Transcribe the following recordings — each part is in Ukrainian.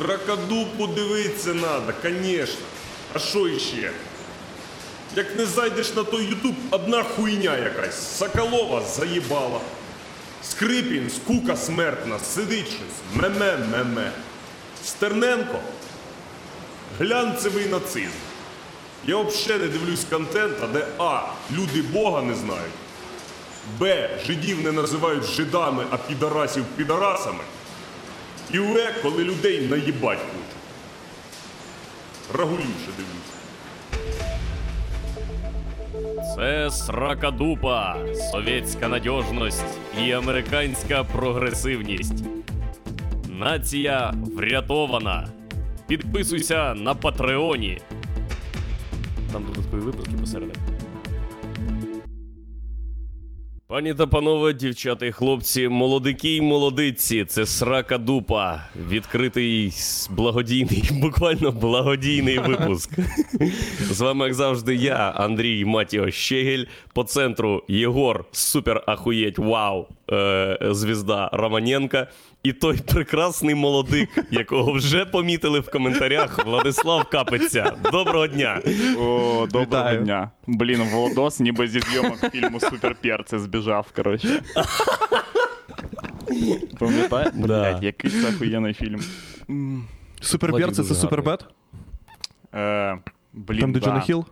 Сракаду подивитися треба, звісно. А що іще? Як не зайдеш на той Ютуб, одна хуйня якась. Соколова заїбала. Скрипін, скука смертна, сидить щось, меме. Стерненко – глянцевий нацизм. Я взагалі не дивлюсь контента, де а. Люди Бога не знають, б. Жидів не називають жидами, а підарасів підарасами. І в. Коли людей наїбать хочуть. Рагулюше дивлюся. Це сракадупа, совєтська надіжність і американська прогресивність. Нація врятована. Підписуйся на Патреоні. Там додаткові випуски посередині. Пані та панове, дівчата і хлопці, молодики й молодиці, це сракадупа. Відкритий, благодійний, буквально благодійний випуск. З вами, як завжди, я, Андрій Матіо Щегель. По центру Єгор Супер Ахуєць, вау, звізда Романенка. І той прекрасний молодик, якого вже помітили в коментарях, Владислав Капиця. Доброго дня! О, доброго дня. Блін, Володос ніби зі зйомок фільму «Суперперці» збіжав, коротше. Пам'ятаєш? Блядь, який це охуєнний фільм. «Суперперці» — це «Супербет»? Блін, там, де Джона Гілл?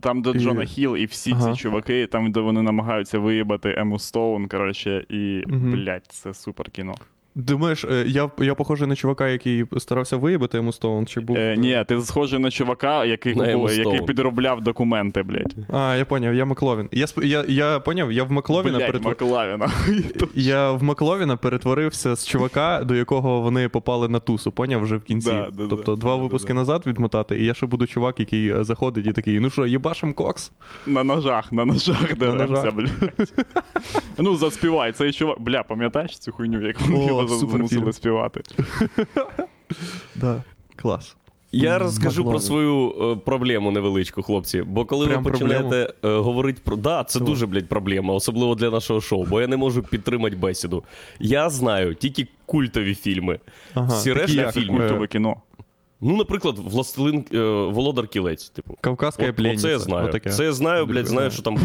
Там, де Джона Гілл і всі ці чуваки, там, де вони намагаються виїбати Емму Стоун, коротше, і, блядь, це супер кіно. Думаєш, я похожий на чувака, який старався виїбати Емму Стоун, чи був? Ні, ти схожий на чувака, який підробляв документи, блядь. А, я поняв, я Макловін. Я в Макловіна перетворився. Я в Макловіна перетворився з чувака, до якого вони попали на тусу, поняв, вже в кінці. Тобто два випуски назад відмотати, і я ще буду чувак, який заходить і такий, ну що, їбашим кокс? На ножах деремся, блядь. Ну, заспівай, цей чувак. Бля, пам'ятаєш цю хуйню, як вони його змусили співати? Да, клас. Я розкажу про свою проблему невеличку, хлопці. Бо коли ви починаєте говорити про... Да, це дуже, блядь, проблема, особливо для нашого шоу, бо я не можу підтримати бесіду. Я знаю тільки культові фільми. Всі решта фільмів. Культове кіно. Ну, наприклад, Володар Кілець, типу. Кавказька пленниця. Це я знаю. Це я знаю, блядь, знаю, що там.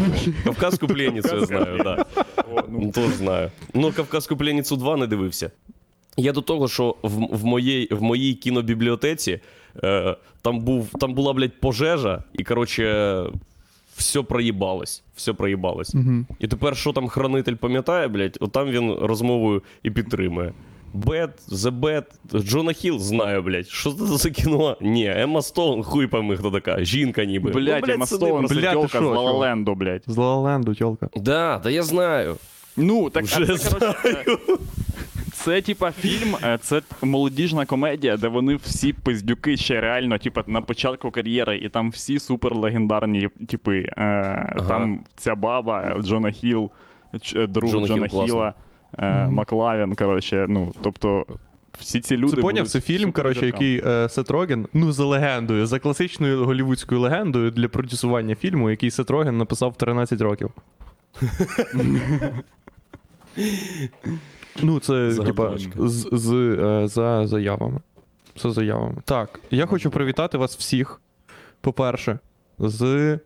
Кавказьку пленницю я знаю, да. Тож знаю. Ну, Кавказьку пленницю 2 не дивився. Я до того, що в моїй кінобібліотеці там була, блядь, пожежа, і, коротше, все проїбалось. І тепер, що там хранитель пам'ятає, блядь, отам він розмовою і підтримує. The Bad, Джона Гілл знаю, блядь. Що це за кіно? Ні, Емма Стоун, хуй пойми, хто така. Жінка ніби. Блядь, Емма Стоун, тьолка з La La, блядь. З La La, тьолка. Да, я знаю. Ну, так, короче, це, типа, фільм, це молодіжна комедія, де вони всі пиздюки ще реально, типа, на початку кар'єри, і там всі суперлегендарні типи. Там ця баба, Джона Гілл, друг Джона Гілла. Маклавін, коротше, ну, тобто, всі ці люди... Це поняв, це фільм, коротше, який Сет Роген, ну, за легендою, за класичною голівудською легендою для продюсування фільму, який Сет Роген написав 13 років. Ну, це, типа, за заявами. Все заявами. Так, я хочу привітати вас всіх, по-перше, з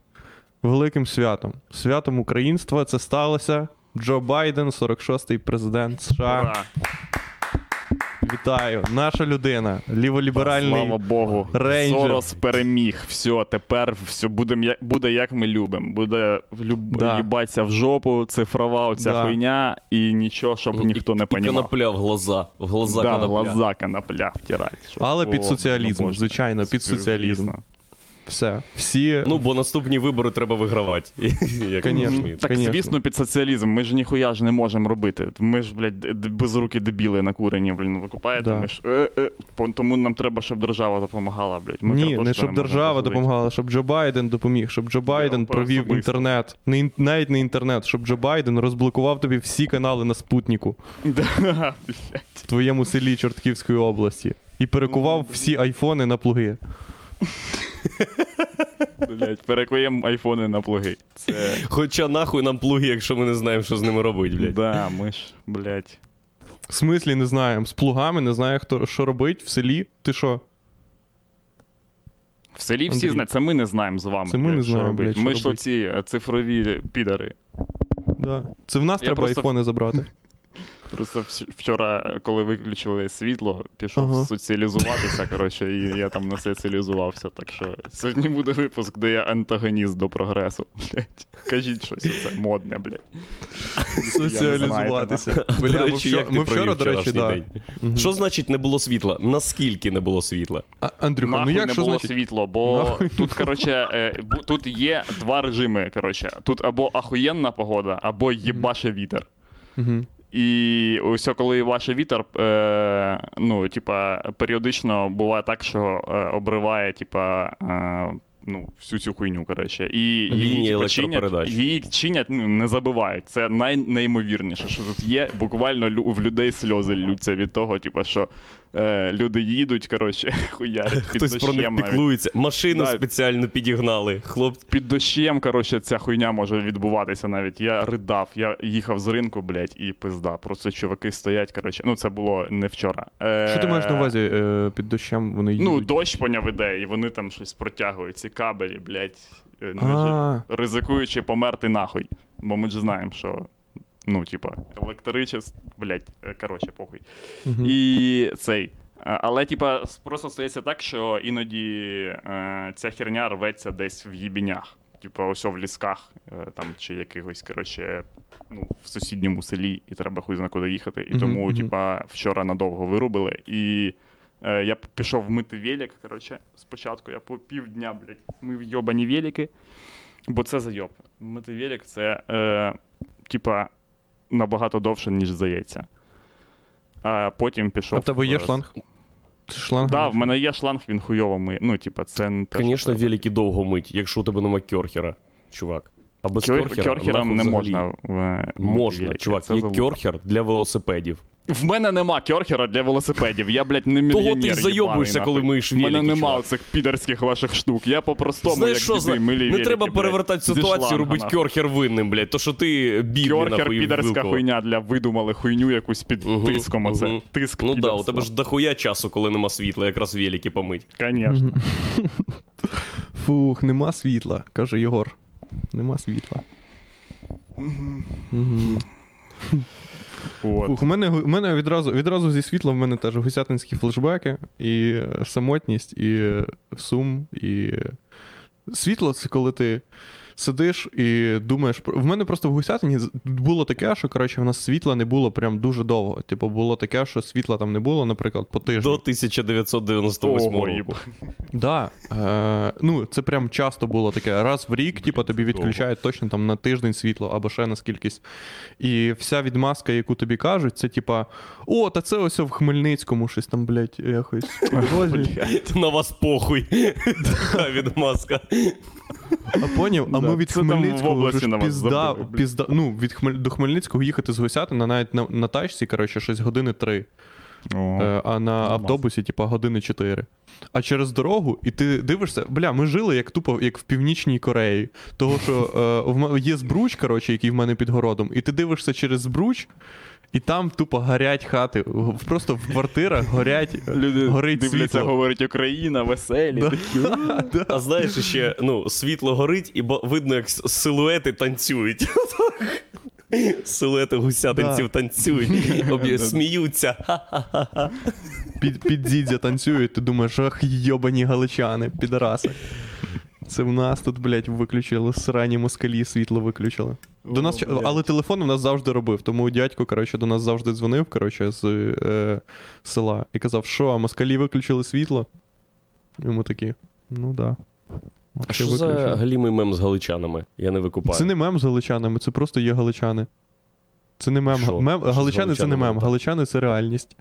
великим святом. Святом українства. Це сталося... Джо Байден, 46-й президент США. Ура. Вітаю. Наша людина, ліволіберальний рейнджер. Слава Богу. Сорос переміг. Все, тепер все буде як ми любимо. Буде їбатися в жопу, цифрова оця хуйня і нічого, щоб ніхто не понімав. І конопля в глаза. В глаза конопля. Да, в глаза конопля втирати. Але під соціалізм, звичайно, під соціалізм. Все. Всі... Ну, бо наступні вибори треба вигравати. Так, звісно, під соціалізм. Ми ж ніхуя ж не можемо робити. Ми ж, блядь, безрукі дебіли накурені, блін, ви купаєте? Тому нам треба, щоб держава допомагала, блядь. Ні, не щоб держава допомагала, щоб Джо Байден допоміг, щоб Джо Байден провів інтернет. Навіть не інтернет, щоб Джо Байден розблокував тобі всі канали на Спутнику. В твоєму селі Чортківської області. І перекував всі айфони на плуги. Блять, перекуємо айфони на плуги. Це... Хоча нахуй нам плуги, якщо ми не знаємо, що з ними робити, блять. Да, ми ж, блять. В смислі, не знаємо. З плугами, не знаю, хто, що робить в селі. Ти що? В селі всі знають. Це ми не знаємо з вами. Це ми не знаємо, блядь, ми ж оці цифрові підари. Да. Це в нас я треба просто... айфони забрати. Просто вчора, коли виключили світло, пішов соціалізуватися, коротше, і я там не соціалізувався. Так що сьогодні буде випуск, де я антагоніст до прогресу, блядь. Кажіть щось, це модне, блядь. Соціалізуватися. Бля, ми вчора, до речі, так. Що значить не було світла? Наскільки не було світла? Андрюха, ну як, що значить? Не було світла, бо тут, коротше, тут є два режими, коротше. Тут або ахуєнна погода, або єбаше вітер. І ось коли ваш вітер, ну, типа, періодично буває так, що обриває, типа, ну, всю цю хуйню, коротше. І її чинять, ну, не забивають. Це найнеймовірніше, що тут є. Буквально в людей сльози ллються від того, типа, що люди їдуть, коротше, хуярять під дощем. Хтось про них піклується. Машину спеціально підігнали. Під дощем, коротше, ця хуйня може відбуватися навіть. Я ридав, я їхав з ринку, блядь, і пизда. Просто чуваки стоять, коротше. Ну, це було не вчора. Що ти маєш на увазі під дощем? Вони їдуть? Ну, дощ поняв іде, і вони там щось протягують. Ці кабелі, блядь, ризикуючи померти нахуй. Бо ми ж знаємо, що... Ну, типа, електричество, блять, коротше, похуй. І цей. Але, типа, просто стається так, що іноді ця херня рветься десь в їбінях. Типа, ось в лісках, там, чи якихось, коротше, ну, в сусідньому селі, і треба хуй зна куди їхати. І тому, типа, вчора надовго вирубили. І я пішов мити велик, коротше, спочатку. Я по півдня, блять, мив йобані велики. Бо це зайоб. Мити велик — це, типа, набагато довше, ніж здається. А потім пішов... А в тебе є шланг? Так, да, в мене є шланг, він хуйово миє. Ну, типа, це не те, звісно, велики довго мить, якщо у тебе нема кьорхера, чувак. А без кьорхера не можна. Можна, чувак. Це є кьорхер для велосипедів. В мене нема кьорхера для велосипедів. Я, блядь, не мільйонер. Того ти зайобуєшся, коли миєш велики. В мене нема цих підерських ваших штук. Я по-простому, знаєш, як діди, милі велики. Не треба перевертати ситуацію, робити кьорхер винним, блядь. То, що ти бідний, нахуй, вилкував. Кьорхер — підерська хуйня, для видумали хуйню якусь під тиском. Оце тиск підерства. Ну да, у тебе ж дохуя часу, коли нема світла, якраз велики помить. Звісно. Фух, нема світла, каже Єгор. Нема світла. Фух, у мене відразу зі світла в мене теж гусятинські флешбеки, і самотність, і сум, і... Світло — це коли ти сидиш і думаєш... В мене просто в Гусятині було таке, що, коротше, в нас світла не було прям дуже довго. Типу, було таке, що світла там не було, наприклад, по тижню. До 1998 року. Так. Ну, це прям часто було таке. Раз в рік, типу, тобі відключають точно там на тиждень світло, або ще на скількись. І вся відмазка, яку тобі кажуть, це типа: о, та це ось в Хмельницькому щось там, блядь, якось. На вас похуй. Така відмазка. А поняв, а ми від Хмельницького пізда, ну, до Хмельницького їхати з Гусятина навіть на тачці, коротше, щось години 3. А на автобусі, типа, години 4. А через дорогу, і ти дивишся, бля, ми жили як тупо, як в Північній Кореї. Того, що є Збруч, коротше, який в мене під городом, і ти дивишся через Збруч, і там тупо горять хати. Просто в квартирах горять, люди горить світло. Дивляться, говорить, Україна, веселі. А знаєш, ще, ну, світло горить, і видно, як силуети танцюють. Силуети гусятинців танцюють, сміються. Під дзідзя танцюють, ти думаєш, ах, йобані галичани, підараси. Це в нас тут, блядь, виключили, срані москалі світло виключили. До нас, але телефон у нас завжди робив, тому дядько, коротше, до нас завжди дзвонив, коротше, з села. І казав, що, а москалі виключили світло? І ми такі, ну да. А що за галімий мем з галичанами? Я не викупаю. Це не мем з галичанами, це просто є галичани. Це не мем. Галичани — це не мем, галичани — це реальність.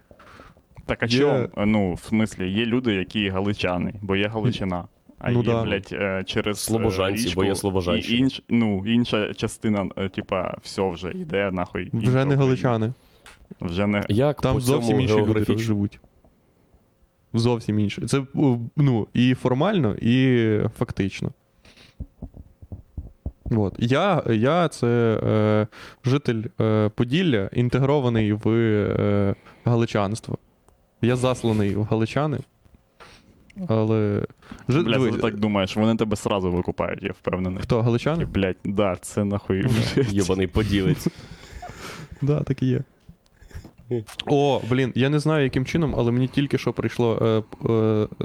Так, а чому? Ну, в смислі, є люди, які галичани, бо є Галичина. А ну, є, да, блядь, через Слобожанці, річку, бо є Слобожанці. Ну, інша частина, типа, все вже йде, нахуй. Вже не галичани. Вже не... Як там зовсім інші люди живуть. Зовсім інші. Це, ну, і формально, і фактично. От. Я це житель Поділля, інтегрований в галичанство. Я засланий в галичани. Але... Блядь, ти так думаєш, вони тебе сразу викупають, я впевнений. Хто, галичани? Блядь, да, це нахуй. Єбаний поділець. Да, так і є. О, блін, я не знаю, яким чином, але мені тільки що прийшло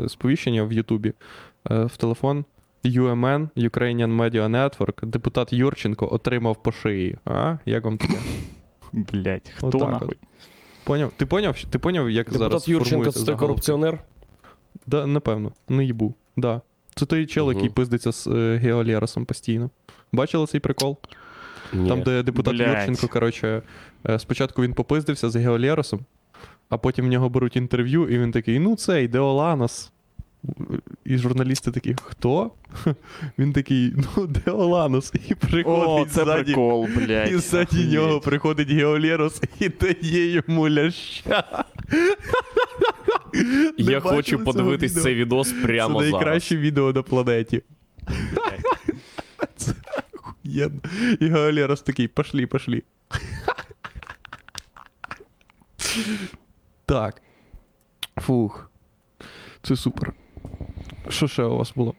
сповіщення в Ютубі в телефон. UMN, Ukrainian Media Network, депутат Юрченко отримав по шиї. А? Як вам таке? Блядь, хто нахуй? Поняв? Ти поняв, як депутат зараз формується заголовки? Депутат Юрченко — це корупціонер? Да, напевно, не їбу. Да. Це той чел, який пиздиться з Геолєросом постійно. Бачили цей прикол? Ні. Там, де депутат Ющенко, коротше, спочатку він попиздився з Геолєросом, а потім в нього беруть інтерв'ю, і він такий, ну цей, Деоланос. І журналісти такі, хто? Він такий, ну, Деоланос. І приходить ззаді, і ззаді нього приходить Геолєрос і дає йому ляща. Я хочу подивитись цей відос прямо зараз. Це найкраще відео на планеті. Це охуєнно. І Геолєрос такий, пошли. Так. Фух. Це супер. Що ще у вас було?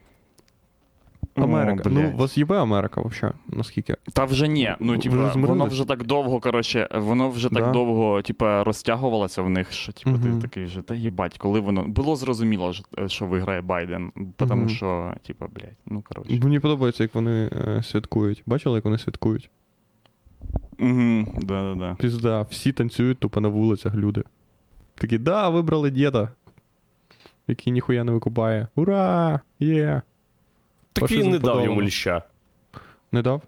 Америка. Ну, вас їбе Америка взагалі, наскільки? Та вже ні. Ну, типа, воно вже так довго, коротше, воно вже так довго розтягувалося в них, що, типа, ти такий же, та їбать, коли воно... Було зрозуміло, що виграє Байден, тому що, типа, блядь, ну, коротше. Мені подобається, як вони святкують. Бачили, як вони святкують? Да. Пізда, всі танцюють тупо на вулицях, люди. Такі, да, вибрали діда, який ніхуя не викупає. Ура! Є! Так він не дав йому ліща. Не дав?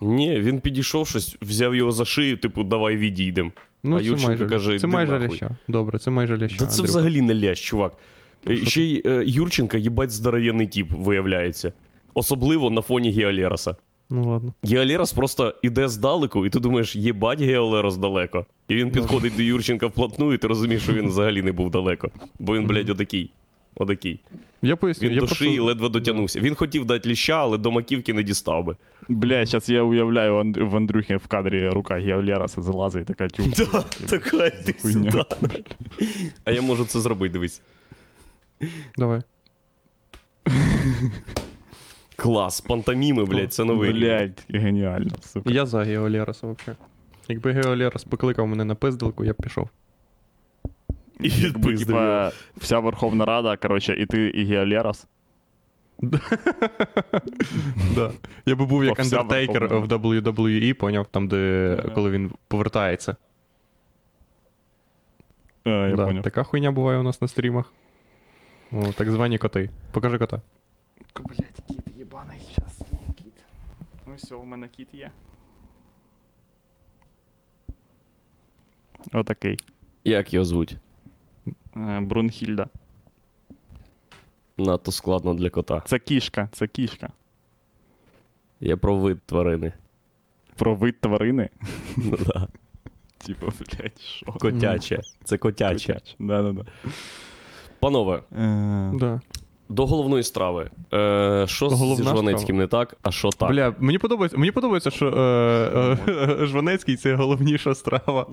Ні, він підійшов щось, взяв його за шию, типу, давай відійдем. Ну, а Ющенко каже, це майже ляща. Добре, це майже ляща. Та це взагалі не лящ, чувак. Ще й Юрченко, їбать, здоров'яний тіп, виявляється. Особливо на фоні Геолєроса. Ну ладно. Геолєрос просто іде здалеку, і ти думаєш, єбать, Геолєрос далеко. І він підходить до Юрченка вплотну, і ти розумієш, що він взагалі не був далеко. Бо він, блядь, отакий. Я поясню, він до шиї ледве дотягнувся. Він хотів дати ліща, але до маківки не дістав би. Бля, зараз я уявляю, в Андрюхі в кадрі рука Геолєроса залазить, така тюбка. Да, така ти сюди. А я можу це зробити, дивись. Давай. Клас, пантоміми, блядь, це новий. Блядь, геніально, сука. Я за Геолєроса взагалі. Якби Геолєрос покликав мене на пиздалку, я б пішов. І типа, вся Верховна Рада, коротше, і ти, і Геолєрос. Я би був як Undertaker в WWE, поняв, там, де, коли він повертається. Я поняв. Така хуйня буває у нас на стрімах. Так звані коти. Покажи кота. Блять, кіт єбаний, щас. Ну все, у мене кіт є. Отакий. Як його звуть? Брунхільда. Надто складно для кота. Це кішка. Я про вид тварини. Про вид тварини? Ну да. Типа, блядь, що? Котяче. Це котяче. Да. Панове. Да. До головної страви. Що з Жванецьким не так, а що так? Бля, мені подобається, що Жванецький — це головніша страва.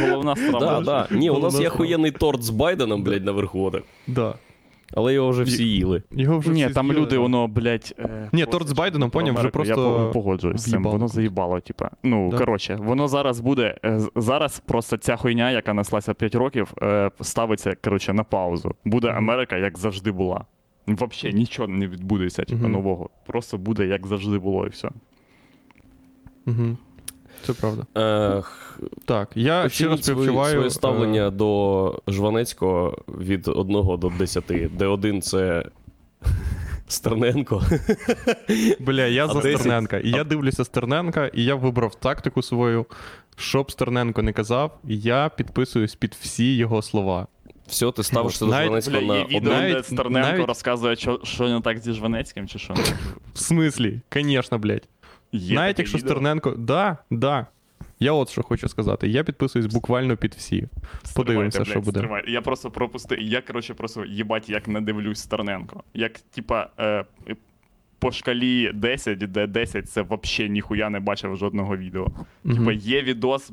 Головна страва. Да. Ні, у нас є охуєнний торт з Байденом, блядь, наверху. Да. Але його вже всі їли. Ні, там люди, воно, блядь... Ні, торт з Байденом, поняв, вже просто... Я погоджуюсь з цим, воно заїбало, типа. Ну, коротше, воно зараз буде... Зараз просто ця хуйня, яка наслася 5 років, ставиться, коротше, на паузу. Буде Америка, як завжди була. Взагалі, нічого не відбудеться, типа, нового. Просто буде, як завжди було, і все. Це правда. Так, я щиро співчуваю своє ставлення до Жванецького від 1 до 10, де 1 — це Стерненко. Бля, я за Стерненка. І я дивлюся Стерненка, і я вибрав тактику свою, щоб Стерненко не казав, я підписуюсь під всі його слова. Все, ти ставишся до Жванецького на 1. Навіть Стерненко розказує, що не так зі Жванецьким, чи що? В смислі? Звісно, блядь. Навіть якщо Стерненко... Да. Я от що хочу сказати. Я підписуюсь буквально під всі. Подивимося, що буде. Стримай. Я просто пропустив. Я, коротше, просто їбать, як не дивлюсь Стерненко. Як, типа, по шкалі 10, де 10 це взагалі ніхуя не бачив жодного відео. Mm-hmm. Типа є відос,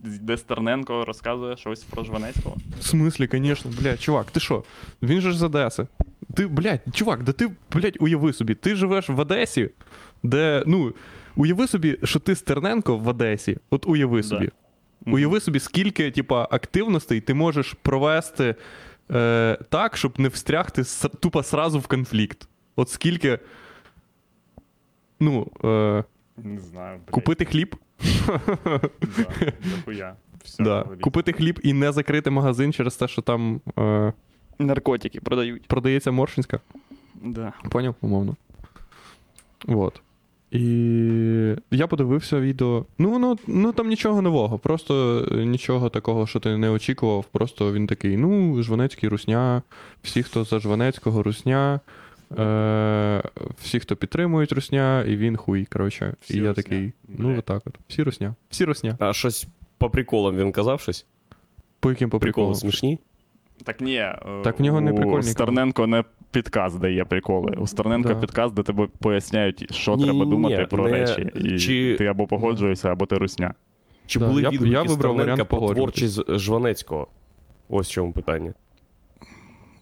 де Стерненко розказує щось про Жванецького. В смислі, звісно, блядь, чувак, ти що? Він же ж з Одеси. Ти, блядь, чувак, да ти, блядь, уяви собі, ти живеш в Одесі, де, ну, уяви собі, що ти Стерненко в Одесі. От уяви собі. Да. Уяви собі, скільки, типа, активностей ти можеш провести так, щоб не встрягти тупо сразу в конфлікт. От скільки, ну, не знаю, купити хліб. Да, да. Купити хліб і не закрити магазин через те, що там наркотики продають. Продається Моршинська. Да. Поняв, умовно. Вот. І я подивився відео. Ну, там нічого нового. Просто нічого такого, що ти не очікував. Просто він такий, ну, Жванецький русня. Всі, хто за Жванецького, русня. Всі, хто підтримують русня, і він хуй, коротше. Всі і я русня. Такий, ну, отак от. Всі русня. Всі русня. А щось по приколам він казав щось? По яким по приколам? Смішні? Так ні. Так в нього не прикольні. Стерненко не підказ дає приколи. У Стерненка да. Підказ, де тебе поясняють, що треба думати про речі. І чи... ти або погоджуєшся, або ти русня. Чи да. Були відгуки Стерненка про творчість Жванецького? Ось в чому питання.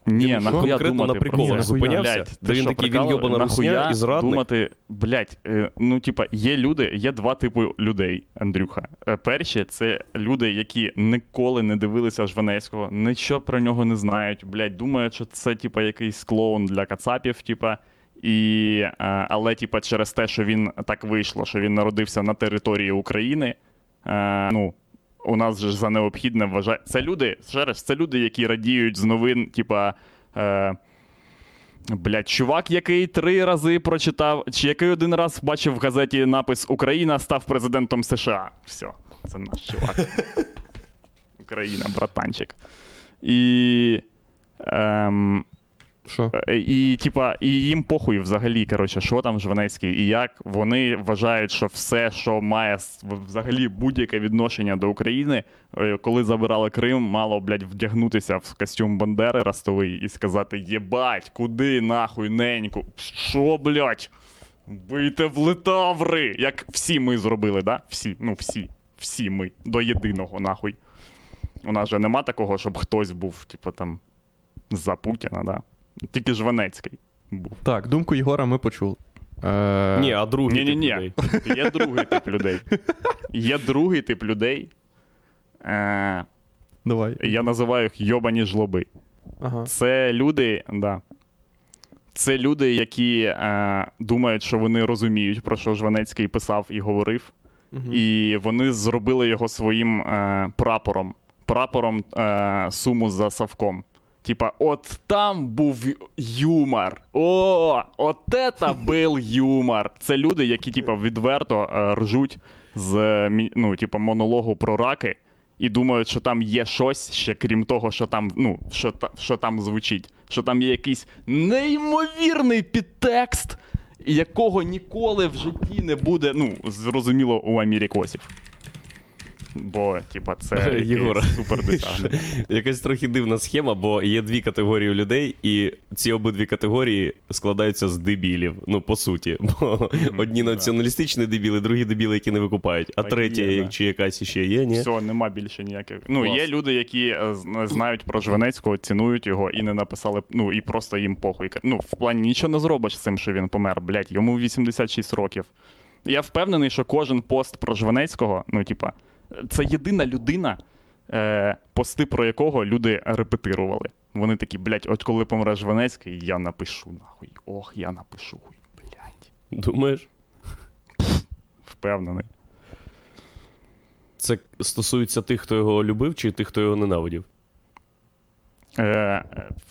Ні, нахуя думати на приколах зупинявся? Ти він такий, він йобана русня і зрадник? Думати, блядь, ну типа, є люди, є два типи людей, Андрюха. Перші, це люди, які ніколи не дивилися Жванецького, нічого про нього не знають, блядь, думають, що це типа якийсь клоун для кацапів, типа. І, але типа через те, що він так вийшло, що він народився на території України, ну, у нас же за необхідне вважає. Це люди, Шереш, це люди, які радіють з новин, типа, блядь, чувак, який 3 рази прочитав, чи який 1 раз бачив в газеті напис «Україна став президентом США». Все, це наш чувак. Україна, братанчик. І... і, типа, і їм похуй взагалі, коротше, що там Жванецький і як. Вони вважають, що все, що має взагалі будь-яке відношення до України, коли забирали Крим, мало, блядь, вдягнутися в костюм Бандери ростовий і сказати «Єбать, куди нахуй неньку? Що, блядь? Бийте в литаври!» Як всі ми зробили, да? Всі, ну всі ми, до єдиного нахуй. У нас же нема такого, щоб хтось був, типа, там, за Путіна, да? Тільки Жванецький був. Так, думку Єгора ми почули. Ні, а другий тип людей. Є другий тип людей. Є другий тип людей. Давай. Я називаю їх йобані жлоби. Ага. Це люди, да. Це люди, які думають, що вони розуміють, про що Жванецький писав і говорив. Угу. І вони зробили його своїм прапором. Прапором суму за Савком. Типа, от там був юмор. О, от це був юмор. Це люди, які типа відверто ржуть з, ну, типа, монологу про раки і думають, що там є щось ще, крім того, що там, ну, що там звучить, що там є якийсь неймовірний підтекст, якого ніколи в житті не буде, ну, зрозуміло, у америкосів. Бо, типа, це Єгора супер дитяче. Якась трохи дивна схема, бо є 2 категорії людей, і ці обидві категорії складаються з дебілів. Ну, по суті. Бо одні націоналістичні дебіли, другі дебіли, які не викупають. А треті, чи якась ще є, ні? Все, нема більше ніяких. Ну, є люди, які знають про Жванецького, цінують його і не написали, ну, і просто їм похуй. Ну, в плані нічого не зробиш з цим, що він помер, блядь. Йому 86 років. Я впевнений, що кожен пост про Жванецького, ну, типа, це єдина людина, пости про якого люди репетирували. Вони такі, блядь, от коли помре Жванецький, я напишу, нахуй. Ох, я напишу, хуй, блядь. Думаєш? Впевнений. Це стосується тих, хто його любив, чи тих, хто його ненавидів?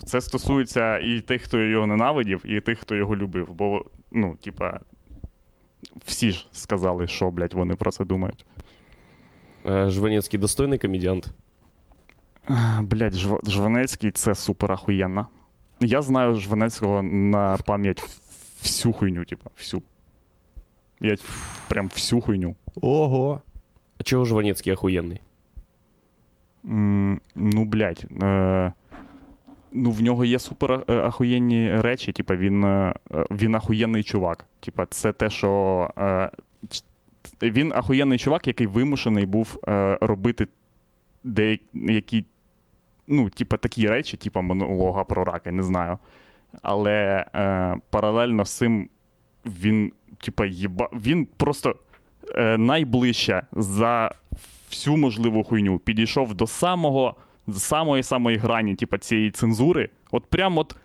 Це стосується і тих, хто його ненавидів, і тих, хто його любив. Бо, ну, типа, всі ж сказали, що, блядь, вони про це думають. Жванецький достойний комедіант? Блядь, Жванецький — це супер ахуєнно. Я знаю Жванецького на пам'ять всю хуйню, типа, всю. Я прям всю хуйню. Ого! А чого Жванецький ахуєнний? Ну, блядь, Ну, в нього є супер ахуєнні речі, типа він ахуєнний чувак. Типа це те, що він ахуєнний чувак, який вимушений був робити деякі, ну, типа такі речі, типа монолога про раки, не знаю. Але паралельно з цим він, типа, він просто найближче за всю можливу хуйню підійшов до самої грані, типа, цієї цензури. От прям от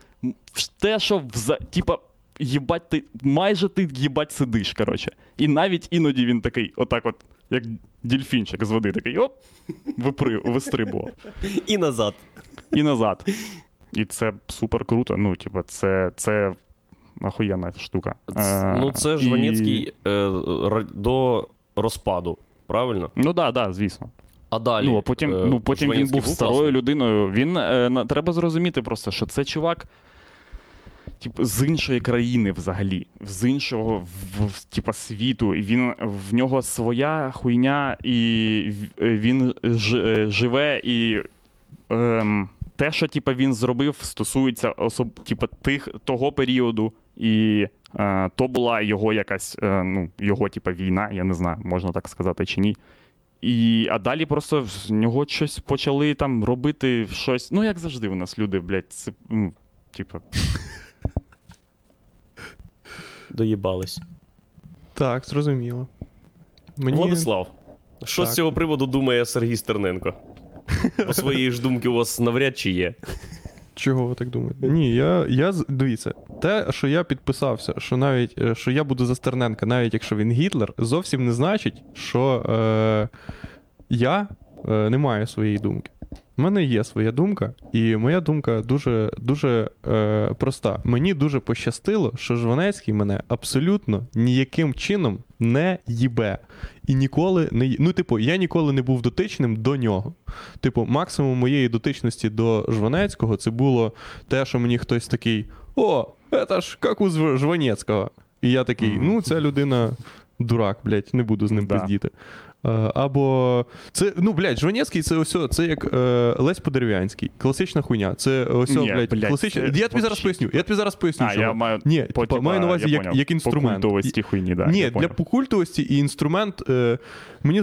те, що типа, їбать ти, майже ти їбать сидиш, коротше. І навіть іноді він такий, отак от, як дільфінчик з води, такий, оп, вистрибував. І назад. І це супер круто, ну, типа, це охуєнна штука. Ну, це Жванецький до розпаду, правильно? Ну, да, звісно. А далі? Ну, а потім він був старою людиною. Він, треба зрозуміти просто, що це чувак з іншої країни взагалі, з іншого світу. І в нього своя хуйня, і він живе, і те, що він зробив, стосується того періоду. І то була його якась, ну, його війна, я не знаю, можна так сказати чи ні. А далі просто в нього щось почали там робити, щось. Ну, як завжди у нас люди, блядь, це, ну, типа. Доїбались. Так, зрозуміло. Владислав, що так з цього приводу думає Сергій Стерненко? Бо свої ж думки у вас навряд чи є. Чого ви так думаєте? Ні, дивіться, те, що я підписався, що навіть, що я буду за Стерненка, навіть якщо він Гітлер, зовсім не значить, що я не маю своєї думки. У мене є своя думка, і моя думка дуже, дуже проста. Мені дуже пощастило, що Жванецький мене абсолютно ніяким чином не їбе. І ніколи не... Ну, типу, я ніколи не був дотичним до нього. Типу, максимум моєї дотичності до Жванецького це було те, що мені хтось такий: «О, це ж як у Жванецького». І я такий: ну, ця людина дурак, блядь, не буду з ним пиздіти. Або це, ну, блядь, Жванецький це ось, це як Лесь Подерев'янський. Класична хуйня. Це ось, блядь, класична. Я тобі зараз поясню. Ні, маю на увазі як інструмент. По культовості хуйні, да. Ні, для покультовості і інструмент, мені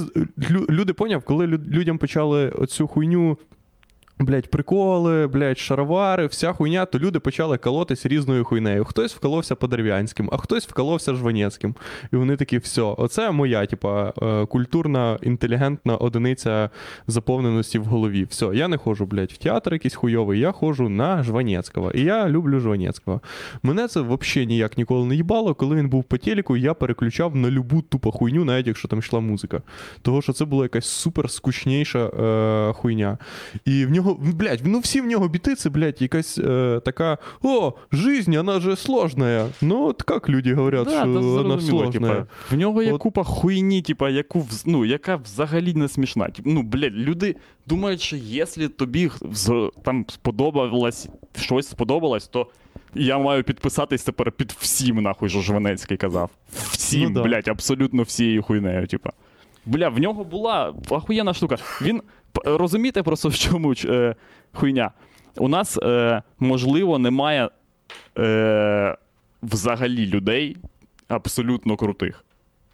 люди поняв, коли людям почали оцю хуйню, блядь, приколи, блядь, шаровари, вся хуйня, то люди почали колотись різною хуйнею. Хтось вколовся Подерев'янським, а хтось вколовся Жванецьким. І вони такі: все, оце моя, типа, культурна, інтелігентна одиниця заповненості в голові. Все, я не ходжу, блядь, в театр якийсь хуйовий, я ходжу на Жванецького. І я люблю Жванецького. Мене це взагалі ніяк ніколи не їбало. Коли він був по телеку, я переключав на любу тупу хуйню, навіть якщо там йшла музика. Того, що це була якась супер скучніша хуйня. І в нього, блядь, ну всі в нього біти, це, блядь, якась така: «О, жизнь, вона же сложная». Ну, от як люди говорять, да, що вона сложная. Типа, в нього є от купа хуйні, типа, яка взагалі не смішна. Ну, блядь, люди думають, що якщо тобі там сподобалось, щось сподобалось, то я маю підписатись тепер під всім, нахуй, що Жванецький казав. Всім, ну, блядь, абсолютно всією хуйнею, типа. Бля, в нього була ахуєнна штука. Він, розумієте просто, в чому хуйня? У нас, можливо, немає взагалі людей абсолютно крутих.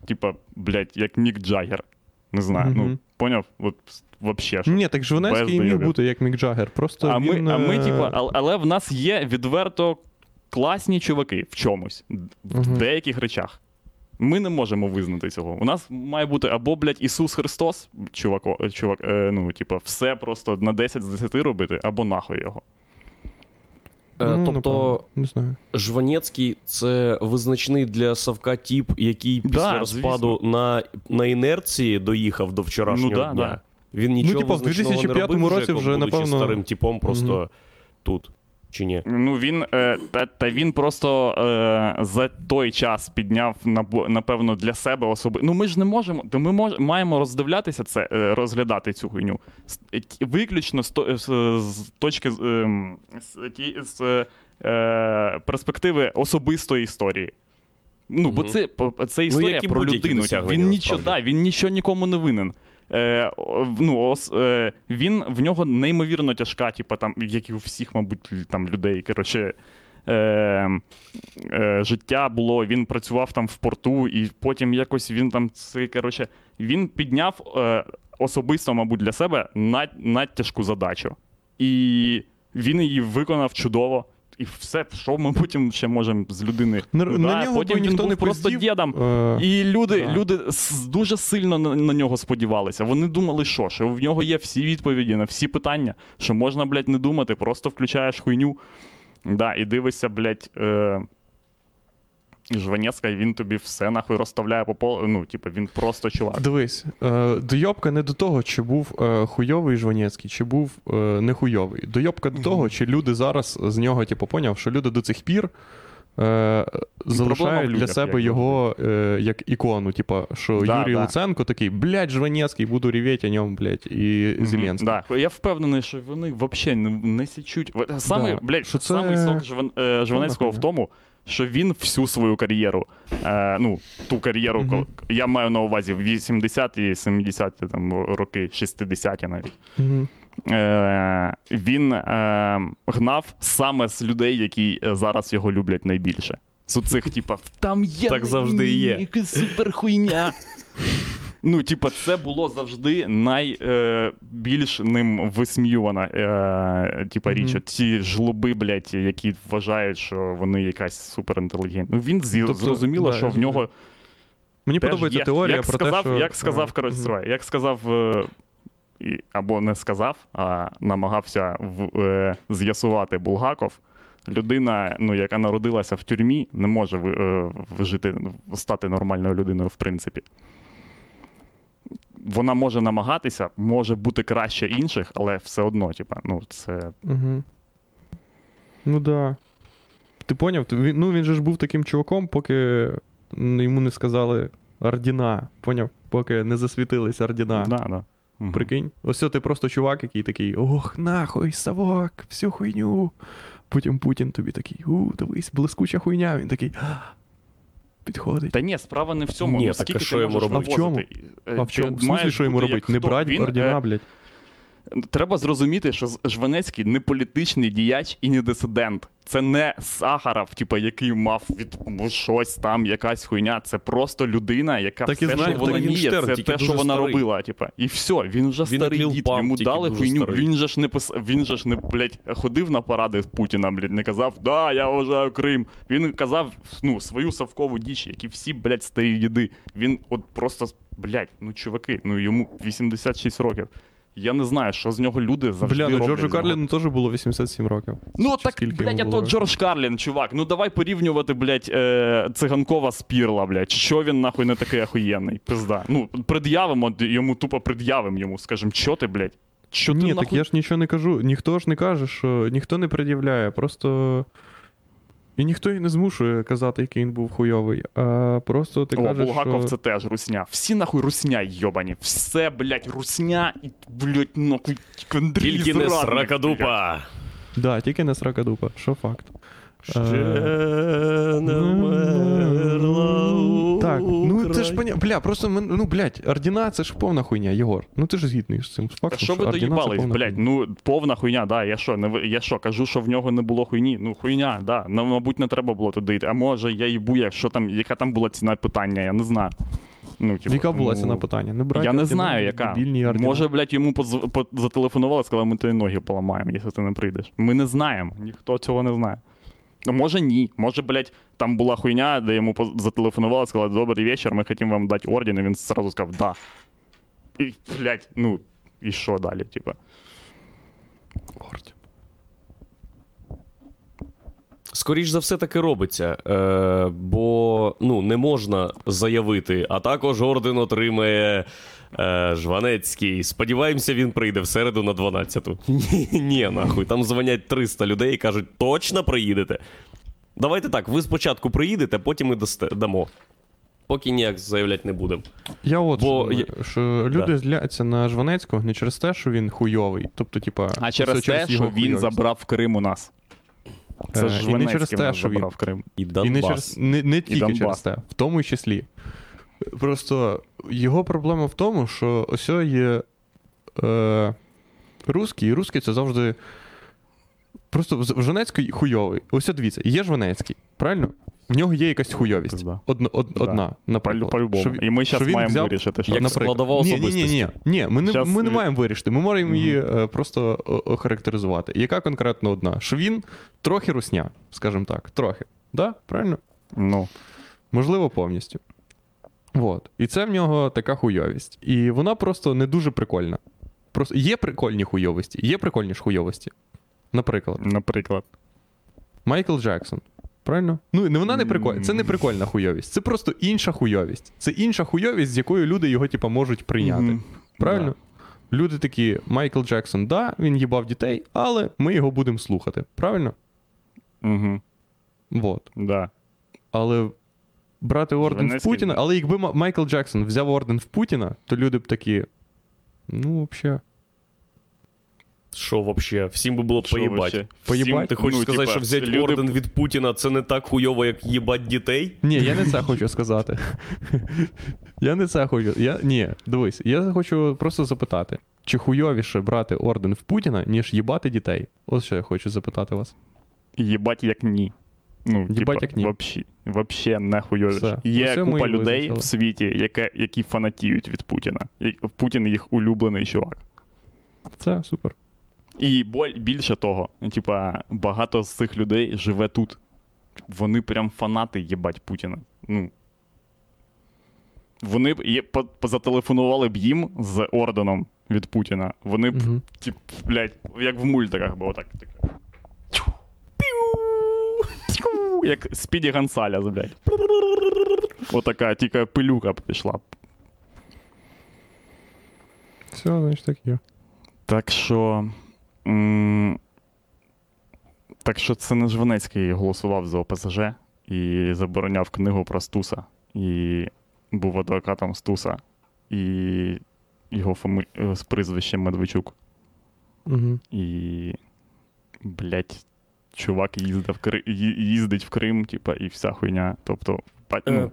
Типа, блядь, як Мік Джаггер. Не знаю, ну, поняв? От, вообще. Ні, так Жванецький міг бути як Мік Джаггер. Просто ми, типа, але в нас є відверто класні чуваки в чомусь. В деяких речах. Ми не можемо визнати цього. У нас має бути або, блядь, Ісус Христос, чувак, ну, типа, все просто на 10 з 10 робити, або нахуй його. Тобто, не знаю. Жванецький — це визначний для Савка тіп, який після розпаду на інерції доїхав до вчорашнього дня. Да. Він нічого визначного не робив, вже, напевно, старим тіпом просто тут. Чи ні? Ну, він, він просто за той час підняв, напевно, для себе особисто. Ну, ми ж не можемо, то ми маємо роздивлятися це, розглядати цю хуйню. Виключно з точки, з перспективи особистої історії. Ну, бо це історія про людину. Він нічого нікому не винен. Він в нього неймовірно тяжка, типу, там, як і у всіх, мабуть, там, людей. Коротше, життя було, він працював там в порту, і потім якось він там це, коротше, він підняв особисто, мабуть, для себе надтяжку задачу. І він її виконав чудово. І все, що ми потім ще можемо з людини. На нього потім ніхто не просто дідом. І люди дуже сильно на нього сподівалися. Вони думали, що в нього є всі відповіді на всі питання, що можна, блядь, не думати, просто включаєш хуйню. Да, і дивишся, блядь, Жванецька, і він тобі все нахуй розставляє по полу. Ну, типу, він просто чувак. Дивись, дойобка не до того, чи був хуйовий Жванецький, чи був не хуйовий. Дойобка до того, чи люди зараз з нього, типу, поняв, що люди до цих пір залишають для себе його як ікону. Типа, що да, Юрій Луценко такий, блядь, Жванецький, буду ревіть о ньому, блядь, і Зеленський. Да. Я впевнений, що вони взагалі не січуть. Саме, блядь, що це... самий сок Жванецького в тому, що він всю свою кар'єру, ту кар'єру, я маю на увазі 80-ті, 70-ті там, роки, 60-ті навіть, він гнав саме з людей, які зараз його люблять найбільше. З оцих, типа, там є, так завжди є, супер хуйня. Ну, типа, це було завжди найбільш ним висміювана річ. Ці жлоби, блядь, які вважають, що вони якась суперінтелігентна. Ну, він зрозуміло, що в нього. Мені подобається теорія про те, що... Як сказав, або не сказав, а намагався з'ясувати Булгаков, людина, яка народилася в тюрмі, не може стати нормальною людиною, в принципі. Вона може намагатися, може бути краще інших, але все одно, це... Ну, да. Ти поняв? Він же ж був таким чуваком, поки йому не сказали ордіна, поняв? Поки не засвітились ордіна. Да. Прикинь? Ось ти просто чувак, який такий, ох, нахуй, совок, всю хуйню. Потім Путін тобі такий, дивись, блискуча хуйня. Він такий... підходить. Та ні, справа не в цьому. Ні, так, що йому робити? А в чому? В смислі, що йому робити? Не брати ордена, блядь. Треба зрозуміти, що Жванецький не політичний діяч і не дисидент. Це не Сахаров, який мав щось там, якась хуйня. Це просто людина, яка так все, що вона вміє, це те, що вона робила. І все, він вже старий дід, йому дали хуйню. Він же ж не, блядь, ходив на паради Путіна, блядь, не казав, да, я вважаю Крим. Він казав, свою совкову діч, які всі, блядь, старі діди. Він от просто, блядь, чуваки, йому 86 років. Я не знаю, що з нього люди завжди роблять. Джорджу Карліну теж було 87 років. То Джордж Карлін, чувак. Давай порівнювати, блядь, Циганкова з Пірла, блядь. Що він, нахуй, не такий охуєнний, пизда. Пред'явимо йому, скажемо, що ти, блядь? Що ти, нахуй? Я ж нічого не кажу. Ніхто ж не каже, що ніхто не пред'являє. Просто... І ніхто її не змушує казати, який він був хуйовий, а просто ти кажеш, Булгаков, що... це теж русня. Всі нахуй русня йобані. Все, блядь, русня і, блядь, нахуй кондрій. Тільки не сракадупа. Да, тільки не сракадупа. Що факт. Ще не вмерла Україна. Так, ти ж поняв, просто, блядь, ордіна — це ж повна хуйня, Єгор. Ти ж згідний з цим фактом, що ордіна — це повна хуйня. Що ви доїбались, блядь, повна хуйня, да, я що, кажу, що в нього не було хуйні? Хуйня, да, мабуть, не треба було туди йти. А може, я їбу, яка там була ціна питання, я не знаю. Яка була ціна питання? Я не знаю, яка. Може, блядь, йому зателефонували, сказали, ми тобі ноги поламаємо, якщо ти не прийдеш. Ми не знаємо, ніхто цього не знає. Може, ні. Може, блядь, там була хуйня, де йому зателефонували, сказали, добрий вечір, ми хочемо вам дати орден, і він одразу сказав, да. І, блядь, і що далі, типа? Орден. Скоріш за все, таки робиться, бо, не можна заявити, а також орден отримає Жванецький. Сподіваємося, він прийде в середу на 12-ту. Ні, нахуй, там дзвонять 300 людей і кажуть, точно приїдете? Давайте так, ви спочатку приїдете, потім ми дамо. Поки ніяк заявляти не будемо. Що люди зляться на Жванецького не через те, що він хуйовий, а через те, що він забрав Крим у нас. Це ж Жванецький забрав Крим. І Донбас. Не тільки через те, в тому числі. Просто його проблема в тому, що ось є русський, і русський це завжди... Просто Жванецький хуйовий. Ось дивіться, є Жванецький, правильно? В нього є якась хуйовість. Одна, наприклад. По-любому. І ми зараз маємо вирішити, що... Як складова особистості. Ні, ми не маємо вирішити. Ми можемо її просто охарактеризувати. Яка конкретно одна? Що він трохи русня, скажімо так. Трохи. Да? Правильно? Ну. Можливо, повністю. Вот. І це в нього така хуйовість. І вона просто не дуже прикольна. Просто є прикольні хуйовості, є прикольні ж хуйовості. Наприклад. Майкл Джексон. Правильно? Ну, вона не прикольна. Це не прикольна хуйовість. Це просто інша хуйовість. Це інша хуйовість, з якою люди його, типа, можуть прийняти. Mm-hmm. Правильно? Да. Люди такі, Майкл Джексон, да, він їбав дітей, але ми його будемо слухати. Правильно? Угу. Вот. Да. Але брати орден в Путіна, але якби Майкл Джексон взяв орден в Путіна, то люди б такі, ну, взагалі... Що вообще? Всім би було поїбати. Ти хочеш сказати, що взяти орден від Путіна це не так хуйово, як їбать дітей? Ні, я не це хочу сказати. Я не це хочу. Ні, дивись, я хочу просто запитати, чи хуйовіше брати орден в Путіна, ніж їбати дітей? Ось що я хочу запитати вас. Їбать як ні. Ну, їбать як ні. Вообще не хуйовіше. Є купа людей в світі, які фанатіють від Путіна. Путін їх улюблений чувак. Це супер. І більше того, типа, багато з цих людей живе тут. Вони прям фанати, їбать, Путіна. Ну. Вони б зателефонували б їм з орденом від Путіна. Вони б, угу. Типу, блядь, як в мультиках було так. Піу! Як Спіді Гонсаля, блядь. Отака, тільки пилюка пішла. Все, значить, так є. Так що це не Жванецький голосував за ОПЗЖ і забороняв книгу про Стуса, і був адвокатом Стуса, і його з прізвищем Медведчук. Угу. І, блядь, чувак їздить в Крим, типа, і вся хуйня, тобто, ну,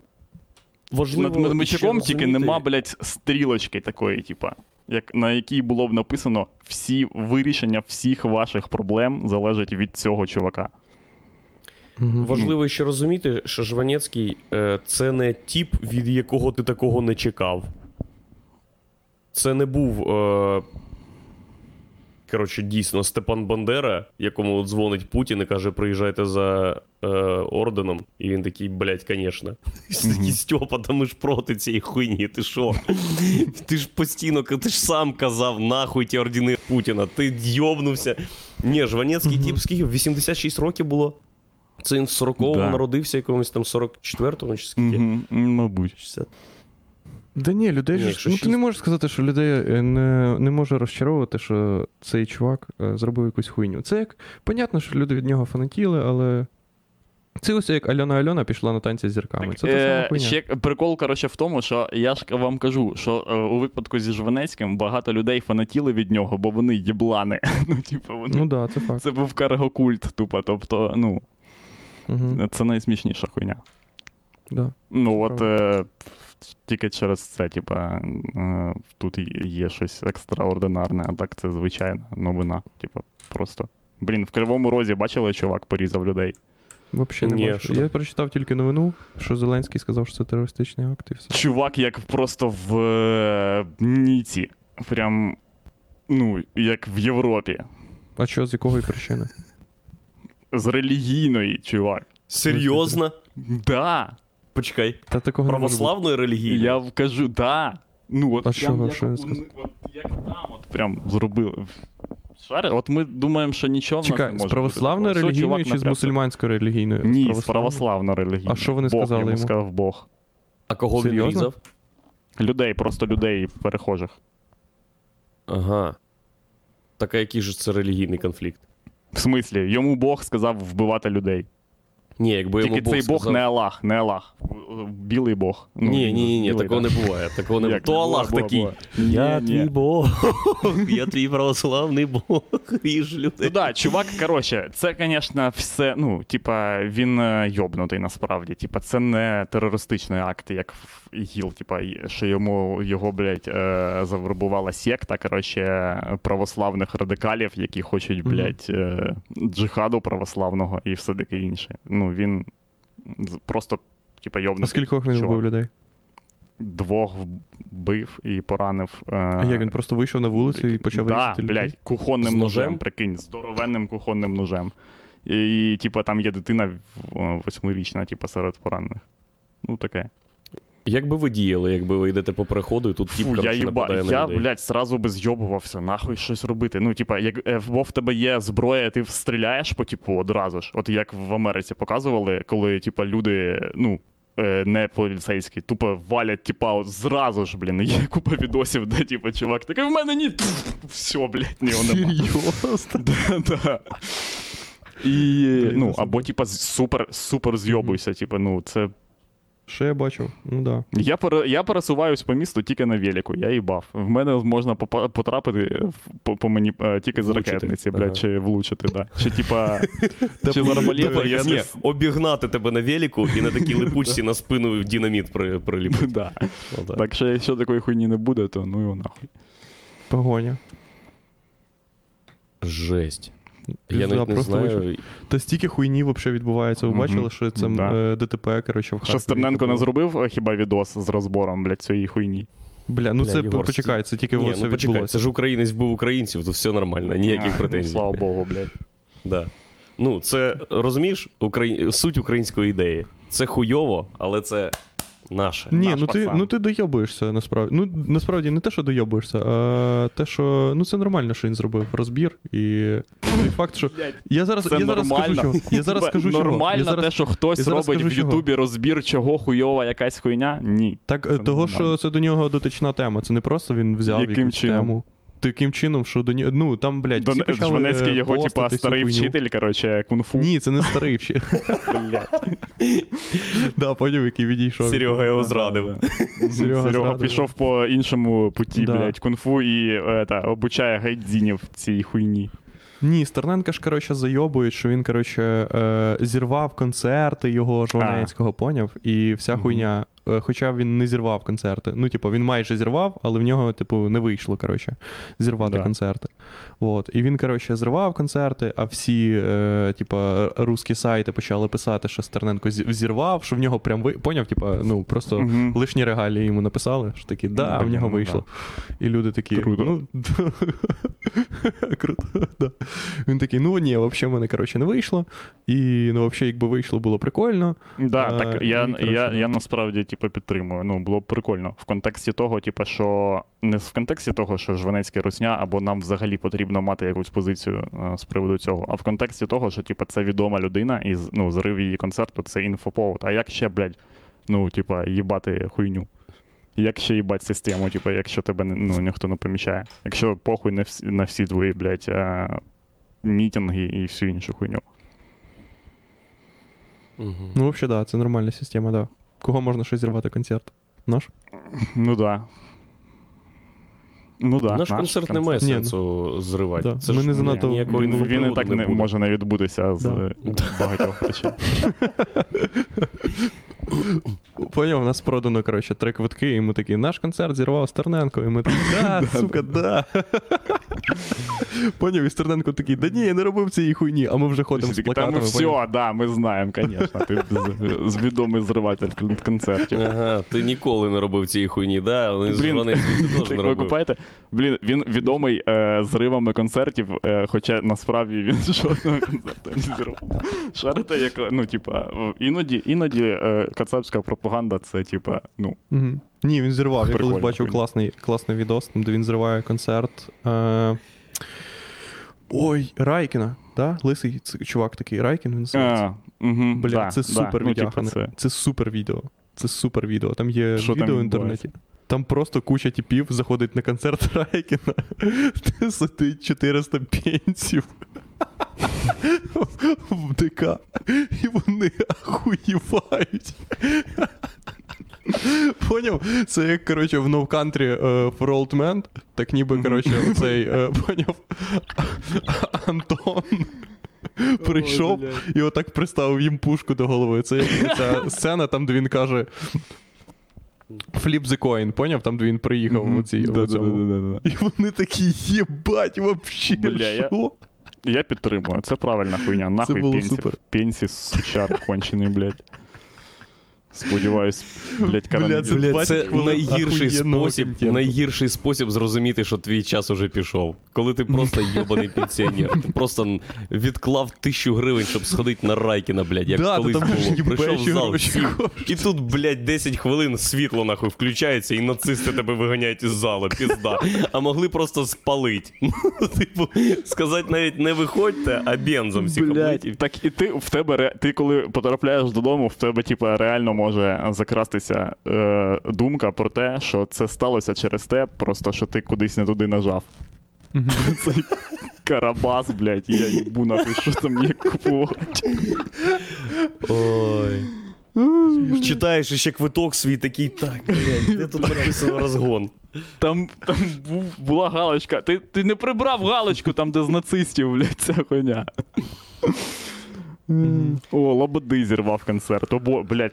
над Медведчуком тільки нема, блядь, стрілочки такої, типа. На якій було б написано всі вирішення всіх ваших проблем залежить від цього чувака. Важливо ще розуміти, що Жванецький – це не тіп, від якого ти такого не чекав. Це не був, коротше, дійсно Степан Бандера, якому дзвонить Путін і каже, приїжджайте за орденом. І він такий, блядь, звісно. Такий, Степа, та ми ж проти цієї хуйні, ти що? Ти ж постійно, ти ж сам казав, нахуй ті ордени Путіна, ти йобнувся. Ні, Жванецький тип, скільки? 86 років було. Це він в 40-му народився, якомусь там 44-му чи скільки? Мабуть. Да ні, людей ж... Ну ти не можеш сказати, що людей не може розчаровувати, що цей чувак зробив якусь хуйню. Це як... Понятно, що люди від нього фанатіли, але... Це ось як Альона пішла на танці з зірками. Це та сама хуйня. Ще прикол, коротше, в тому, що я ж вам кажу, що у випадку зі Жванецьким багато людей фанатіли від нього, бо вони єблани. Ну, типу, вони... Ну, да, це факт. Це був каргокульт, тупо. Тобто, ну... Угу. Це найсмішніша хуйня. Да. Ну, от... Тільки через це, типа, тут є щось екстраординарне, а так це звичайна новина. Типа, просто. Блін, в Кривому Розі бачили, чувак порізав людей? Взагалі не бачу. Я прочитав тільки новину, що Зеленський сказав, що це терористичний акт і все. Чувак, як просто в Ніці. Прям, ну, як в Європі. А що, з якої причини? З релігійної, чувак. Серйозно? Да. Почекай, православної релігії? Я кажу, да. Ну, от, а що вам ще сказати? Як там от прям зробили. Шари? От ми думаємо, що нічого в нас не може бути. З православної релігійної чи з мусульманської релігійної? Ні, з православної релігійної. А що вони сказали йому? Бог йому сказав, Бог. А кого він різав? Людей, просто людей, перехожих. Ага. Так а який же це релігійний конфлікт? В смислі? Йому Бог сказав вбивати людей. Ні, якби йому Бог сказав... Тільки цей Бог не Аллах, не Аллах. Білий Бог. Ну, ні, такого не буває. Такого не... То Аллах такий. Я твій Бог. Я твій православний Бог. Ріж людей. Ну да, чувак, коротше, це, звісно, все, ну, типа, він йобнутий насправді. Типа, це не терористичний акт, як Гілл, типа, що його, блядь, завербувала секта, коротше, православних радикалів, які хочуть, блядь, джихаду православного і все таке інше. Ну, він просто, типа, йобнув. А скількох він вбив людей? Двох вбив і поранив. А як, він просто вийшов на вулицю і почав різати людей? Так, блядь, кухонним ножем, прикинь, здоровенним кухонним ножем. І, типа, там є дитина восьмирічна, типа, серед поранених. Ну, таке. Як би ви діяли, якби ви йдете по переходу, і тут тіпка нападає на людей? Я, блядь, сразу би зйобувався, нахуй щось робити. Ну, типа, бо в тебе є зброя, ти стріляєш по типу одразу ж. От як в Америці показували, коли, типа, люди, ну, не поліцейські, тупо валять, типа, зразу ж, блін, є купа відосів, де, типа, чувак такий, в мене ні, все, блядь, ні, нема. Серйозно? Да. І, ну, або, типа, супер зйобуйся, типа, ну, це... Що я бачив? Ну, да. Я пересуваюсь по місту тільки на велику, я їбав. В мене можна потрапити по мені тільки з ракетниці, блядь, чи влучити, да. Чи, типа, чи з арбалета, якщо... Обігнати тебе на велику і на такій липучці на спину в динаміт приліпити. Да. Так що, якщо такої хуйні не буде, то ну його нахуй. Погоня. Жесть. Я навіть не знаю. Та стільки хуйні вообще відбувається. Ви бачили, що це ДТП, коротше, в хаті. Що Стерненко не зробив хіба відос з розбором, блядь, цієї хуйні? Бля, ну бля, це почекай, це тільки ні, це відбулося. Це ж українець був українців, то все нормально, ніяких претензій. Слава Богу, блядь. Да. Ну, це, розумієш, суть української ідеї. Це хуйово, але це наше. Ні, наш ти доєбуєшся, насправді. Ну, насправді, не те, що доєбуєшся, а те, що... Ну, це нормально, що він зробив розбір, і факт, що... Я зараз скажу, чого. Нормально те, що хтось робить в Ютубі розбір, чого хуйова якась хуйня? Ні. Так, того, що це до нього дотична тема. Це не просто він взяв якусь тему. Таким чином, що до нього... Ну, там, блядь, всі почали... Жванецький його, типа, старий вчитель, короче, кунг-фу. Ні, це не старий вчитель. Блядь. Да, поняв, який відійшов. Серега його зрадив. Серега пішов по іншому путі, блядь, кунг-фу і обучає гайдзінів цій хуйні. Ні, Стерненка ж, коротше, зайобують, що він, коротше, зірвав концерти його Жванецького, поняв? І вся хуйня. Хоча він не зірвав концерти. Ну, типу, він майже зірвав, але в нього, типу, не вийшло, коротше, зірвати концерти. От. І він, коротше, зірвав концерти, а всі, типу, русські сайти почали писати, що Стерненко зірвав, що в нього прям, поняв, типу, ну, просто лишні регалії йому написали, що такі, да, в нього вийшло. І люди такі, круто. Ну, круто, да. Він такий, ну, ні, взагалі, в мене, коротше, не вийшло. І, ну, взагалі, якби вийшло, було прикольно. Да, так, я насправді, типу, підтримую. Ну, було б прикольно. В контексті того, типу, що... Не в контексті того, що Жванецький русня, або нам взагалі потрібно мати якусь позицію з приводу цього, а в контексті того, що, типу, це відома людина, і, ну, зрив її концерту, це інфоповод. А як ще, блядь, ну, типу, їбати хуйню? Як ще їбать систему, типу, якщо тебе, ну, ніхто не помічає? Якщо похуй на всі твої, блядь, мітинги і всю іншу хуйню. Ну, взагалі, да, це нормальна система, да. Кого можна щось зірвати концерт? Наш? Ну да. Ну, да. Наш концерт не має сенсу зривати. Да. Це ж він і так не може не відбутися з багатьох причин. Поняв, у нас продано, коротше, 3 квитки, і ми такі, наш концерт зірвав Стерненко, і ми такі, да, сука, да. Поняв, і Стерненко такий, да ні, я не робив цієї хуйні, а ми вже ходимо з плакатами. Та ми все, да, ми знаємо, звісно, ти відомий зриватель концертів. Ага, ти ніколи не робив цієї хуйні, да? Блін, ви купаєте? Блін, він відомий зривами концертів, хоча насправді він жодного концерту не зірвав. Шарите, як, ну, типа, іноді кацапська пропаганда, це, типа, ну... Ні, він зірвав. Я колись бачив класний відос, де він зриває концерт... Ой, Райкіна, да? Лисий чувак такий, Райкін, він називається. Бля, це супер відяхане. Це супер відео. Там є відео в інтернеті. Там просто куча типів заходить на концерт Райкіна. Сидить 400 пенсів. В ДК. І вони ахуєвають. Поняв? Це як, коротше, в No Country for Old Men. Так ніби, коротше, цей, поняв, Антон прийшов і отак приставив їм пушку до голови. Це ця сцена, там, де він каже... Flip the coin, поняв? Там, де він приїхав у цій. І вони такі, єбать, вообще, що? Я підтримую, це правильна хуйня. Нахуй пенсії. Пенсії, сучар, кончений, блядь. Сподіваюсь, блядь, карантин. Блядь, це найгірший спосіб зрозуміти, що твій час уже пішов. Коли ти просто йобаний пенсіонер. Ти просто відклав 1000 гривень, щоб сходити на Райкіна, блядь, як да, колись було. Прийшов в зал, і тут, блядь, 10 хвилин світло, нахуй, включається, і нацисти тебе виганяють із зала, пізда. А могли просто спалити. Типу, сказати навіть не виходьте, а бензом всі каплять. Так і ти, в тебе, ти коли потрапляєш додому, в тебе, типу, реально може закрастися думка про те, що це сталося через те, просто що ти кудись не туди нажав. Цей Карабас, блядь, я їбу нахуй, що там є купувати. Ой. Читаєш ще квиток свій такий, так, блядь, де тут написано розгон? Там була галочка. Ти не прибрав галочку там, де з нацистів, блядь, ця хуйня. О, Лободи зірвав концерт. Блядь,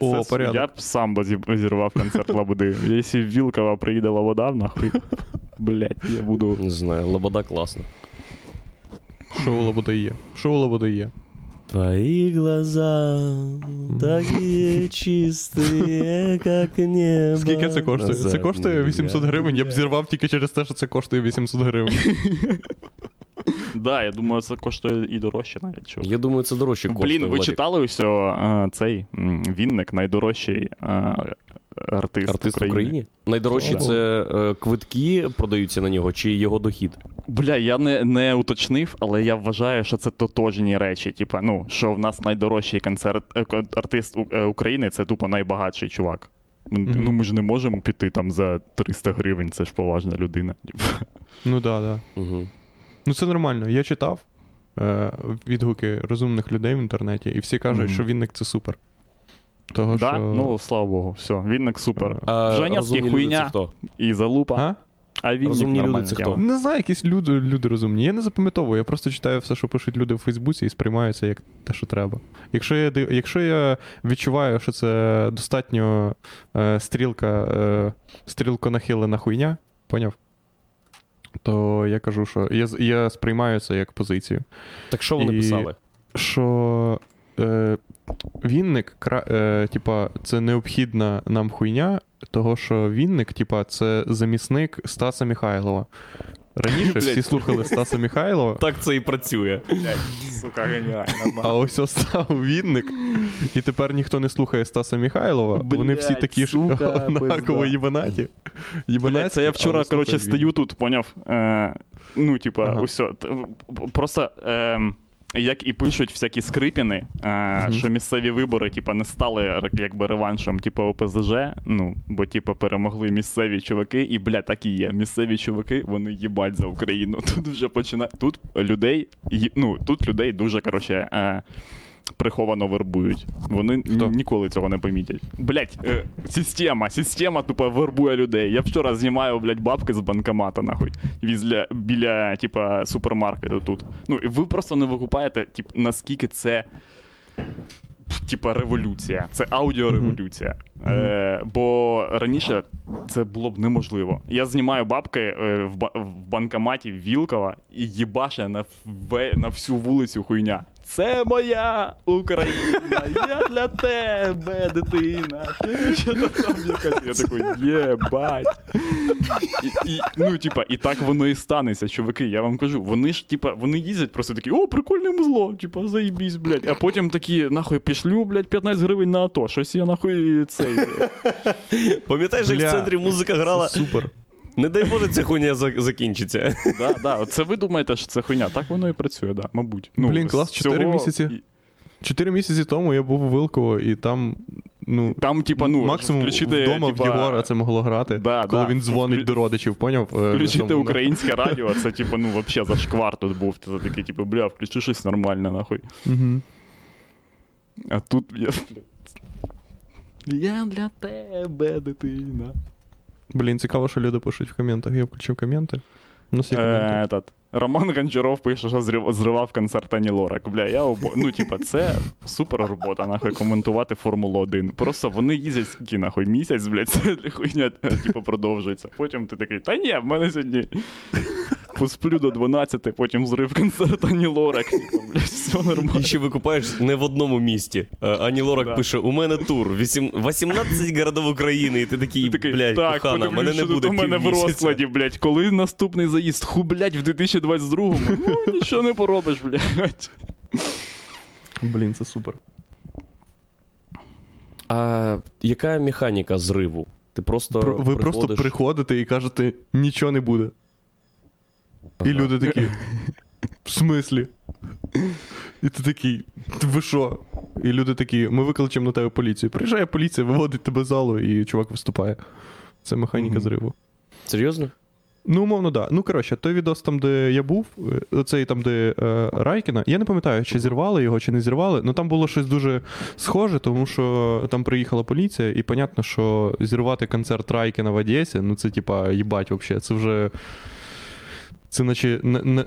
я б сам зірвав концерт Лободи. Якщо Вілкова приїде Лобода, нахуй, блядь, я буду... Не знаю, Лобода класно. Шоу Лобода є. Шоу Лобода є. Твои глаза такие чистые, как небо. Скільки це коштує? Це коштує 800 гривень? Я б зірвав тільки через те, що це коштує 800 гривень. Да, я думаю, це коштує і дорожче навіть. Чого. Я думаю, це дорожче коштує. Блін, ви читали усього цей Вінник, найдорожчий артист України? Найдорожчі це квитки продаються на нього, чи його дохід? Бля, я не уточнив, але я вважаю, що це тотожні речі. Типа, ну, що в нас найдорожчий артист України, це тупо найбагатший чувак. Ну, ми ж не можемо піти там за 300 гривень, це ж поважна людина. Ну, так. Угу. Ну, це нормально. Я читав відгуки розумних людей в інтернеті, і всі кажуть, що Вінник — це супер. Так, да? Що... ну, слава Богу, все, Вінник — супер. Жванецький — хуйня і залупа. А Вінник — нормальна тема. Не знаю, якісь люди розумні. Я не запам'ятовую, я просто читаю все, що пишуть люди в Фейсбуці, і сприймаю це як те, що треба. Якщо я відчуваю, що це достатньо стрілко нахилена хуйня, поняв? То я кажу, що я сприймаю це як позицію. Так що вони писали? Що Вінник, типа, це необхідна нам хуйня, того що Вінник, типа, це замісник Стаса Михайлова. Раніше всі слухали Стаса Михайлова. Так це і працює. Сука, геніально. А ось став Вінник, і тепер ніхто не слухає Стаса Михайлова. Вони всі такі ж однаково їбанаті. Це я вчора, коротше, стою тут, поняв? Ну, типа, усе. Просто... як і пишуть всякі скрипіни, що місцеві вибори, типа, не стали якби реваншем, типа, ОПЗЖ, ну, бо, типа, перемогли місцеві чуваки, і, бля, так і є. Місцеві чуваки, вони їбать за Україну. Тут вже починають, тут людей дуже, короче, приховано вербують. Вони ніколи цього не помітять. Блять, система тупо вербує людей. Я вчора знімаю, блять, бабки з банкомата, нахуй. Біля, типа, супермаркету тут. Ну, і ви просто не викупаєте, тип, наскільки це, типа, революція. Це аудіореволюція. Бо раніше це було б неможливо. Я знімаю бабки в банкоматі Вілкова і їбаше на всю вулицю хуйня. Це моя Україна, я для тебе, дитина. Що там якась? Я такий, єбать. Ну, типа, і так воно і станеться, чуваки, я вам кажу. Вони ж, типа, вони їздять просто такі, о, прикольне музло, типа, заїбісь, блядь. А потім такі, нахуй, пішлю, блядь, 15 гривень на АТО, щось я, нахуй, цей. Пам'ятаєш, як в центрі музика грала? Супер. Не дай Боже, ця хуйня закінчиться. Да. Це ви думаєте, що це хуйня. Так воно і працює, да, мабуть. Ну, блін, клас, 4 місяці тому я був у Вилково, і там, ну, типа, ну, максимум вдома в Єгора це могло грати, коли він дзвонить до родичів, поняв? Включити українське радіо, це, типа, ну, взагалі зашквар тут був. Це такий, типу, бля, включи щось нормальне, нахуй. А тут, я для тебе, дитина. Блін, цікаво, що люди пишуть в коментах. Я включив коменти. Роман Гончаров пише, що зривав концерт Ані Лорак. Бля, ну, типа, це супер робота, нахуй, коментувати Формулу-1. Просто вони їздять скільки, нахуй, місяць, блядь, ця хуйня, типу, продовжується. Потім ти такий, та ні, в мене сьогодні посплю до 12, потім зрив концерт Ані Лорак. Типу, блядь, все нормально. І ще викупаєш не в одному місті. Ані Лорак пише, у мене тур, 18 городов України. І ти такий, блядь, кохана, в мене не буде півмісяця. У мене в розкладі, блядь, коли наступний заїзд? Ху, блядь, в 2000 22-му. Ну, нічого не поробиш, блядь. Блін, це супер. А яка механіка зриву? Ти просто ви просто приходите і кажете, нічого не буде. Ага. І люди такі, в смислі? І ти такий, ви що? І люди такі, ми викличемо на тебе поліцію. Приїжджає поліція, виводить тебе з залу, і чувак виступає. Це механіка зриву. Серйозно? Ну, умовно, так. Да. Ну, коротше, той відос там, де я був, оцей там, де Райкіна, я не пам'ятаю, чи зірвали його, чи не зірвали, але там було щось дуже схоже, тому що там приїхала поліція, і понятно, що зірвати концерт Райкіна в Одесі, ну, це, типа, їбать, вообще, це вже... Це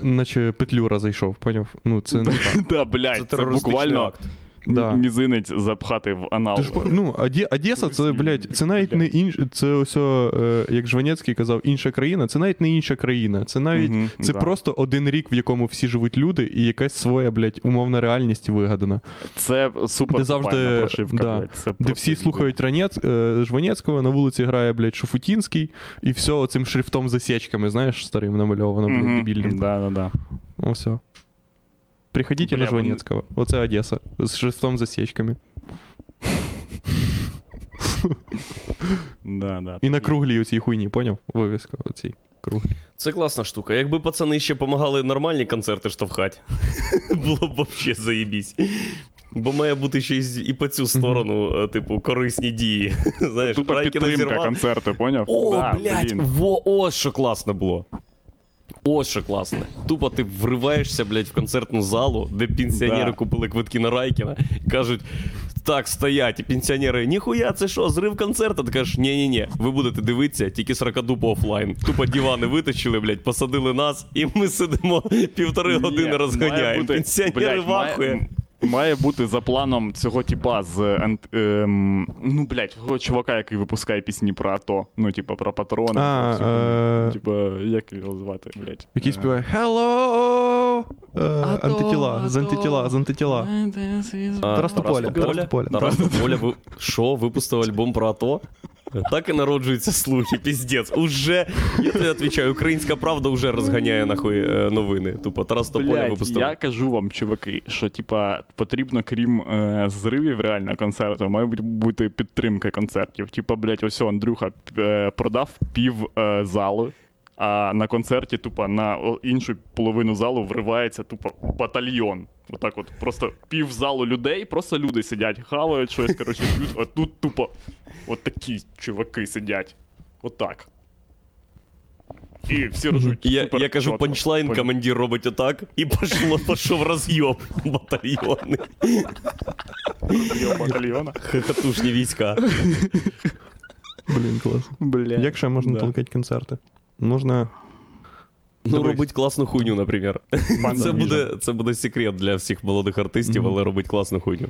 наче Петлюра зайшов, поняв? Ну, це не так. Да, блядь, це буквально... Да. Мізинець запхати в анал. Ну, Одеса, це, блядь, це навіть не інша, це ось, як Жванецький казав, інша країна, це навіть не інша країна, це навіть, це просто один рік, в якому всі живуть люди, і якась своя, блядь, умовна реальність вигадана. Це суперпальна прошивка, блядь. Це де всі слухають Жванецького, на вулиці грає, блядь, Шуфутінський, і все оцим шрифтом-засечками, знаєш, старим намальовано, блядь, дебільним. Да. Ну, все. Приходите на Жванецького. Оце Одеса. З шестом засічками. І на круглій оцій хуйні, поняв? Вивіска оцій круглій. Це класна штука. Якби пацани ще помагали нормальні концерти штовхати, було б взагалі заєбісь. Бо має бути ще і по цю сторону, типу, корисні дії. Знаєш, тупо підтримка концерту, поняв? О, блядь, ось що класно було. Ось що класне. Тупо ти вриваєшся, блядь, в концертну залу, де пенсіонери купили квитки на Райкіна, кажуть, так, стоять, і пенсіонери, ніхуя, це що, зрив концерту? Ти кажеш, ні-ні-ні, ви будете дивитися, тільки сракадупо офлайн. Тупо дивани виточили, блядь, посадили нас, і ми сидимо півтори години розганяємо. Пенсіонери вахує. Має бути за планом цього типа з ну, блядь, того чувака, який випускає пісні про АТО, ну, типа, про патрона, типа, як його звати, блядь. Який співає «Hello!» Антитіла, з антитіла. Тарас Тополя. Шо, випустив альбом про АТО? Так і народжуються слухи, піздец. Уже, я тобі відповідаю, українська правда вже розганяє, нахуй, новини. Тупо, Тарас Тополя випустив. Я кажу вам, чуваки, що, типа, потрібно, крім зривів реально концерту, має бути підтримка концертів. Типа, блядь, ось Андрюха продав пів залу, а на концерті, тупо, на іншу половину залу вривається, тупо, батальйон. Отак от, просто пів залу людей, просто люди сидять, хавають щось, коротше, п'ють, а тут, тупо, от такі чуваки сидять. Отак. І всі рожуть. Я кажу, панчлайн, командир робить отак, і пішов роз'єм батальйони. Роз'єм батальйона? Хохотушні війська. Блін, клас. Як ще можна толкати концерти? Можна... Ну, робить класну хуйню, наприклад. Це буде секрет для всіх молодих артистів, але робить класну хуйню.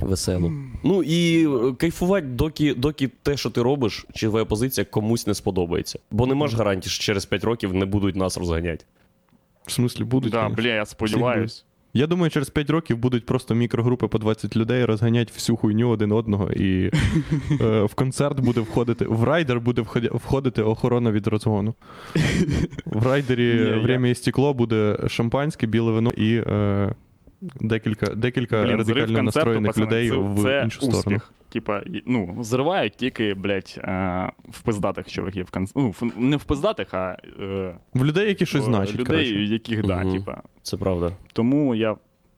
Весело. Ну, і кайфувати, доки те, що ти робиш, чи твоя позиція комусь не сподобається. Бо нема ж гарантії, що через 5 років не будуть нас розганяти. В смислі, будуть? Так, бля, я сподіваюсь. Я думаю, через 5 років будуть просто мікрогрупи по 20 людей розганять всю хуйню один одного, і в концерт буде входити, в райдер буде входити охорона від розгону. В райдері «Время і стекло» буде шампанське, біле вино і декілька радикально настроєних людей в іншу сторону. Типа, ну, зривають тільки, блядь, в пиздатих чуваків. Ну, не в пиздатих, а... В людей, які щось значать, коротше. Людей, яких, да, типа. Це правда. Тому я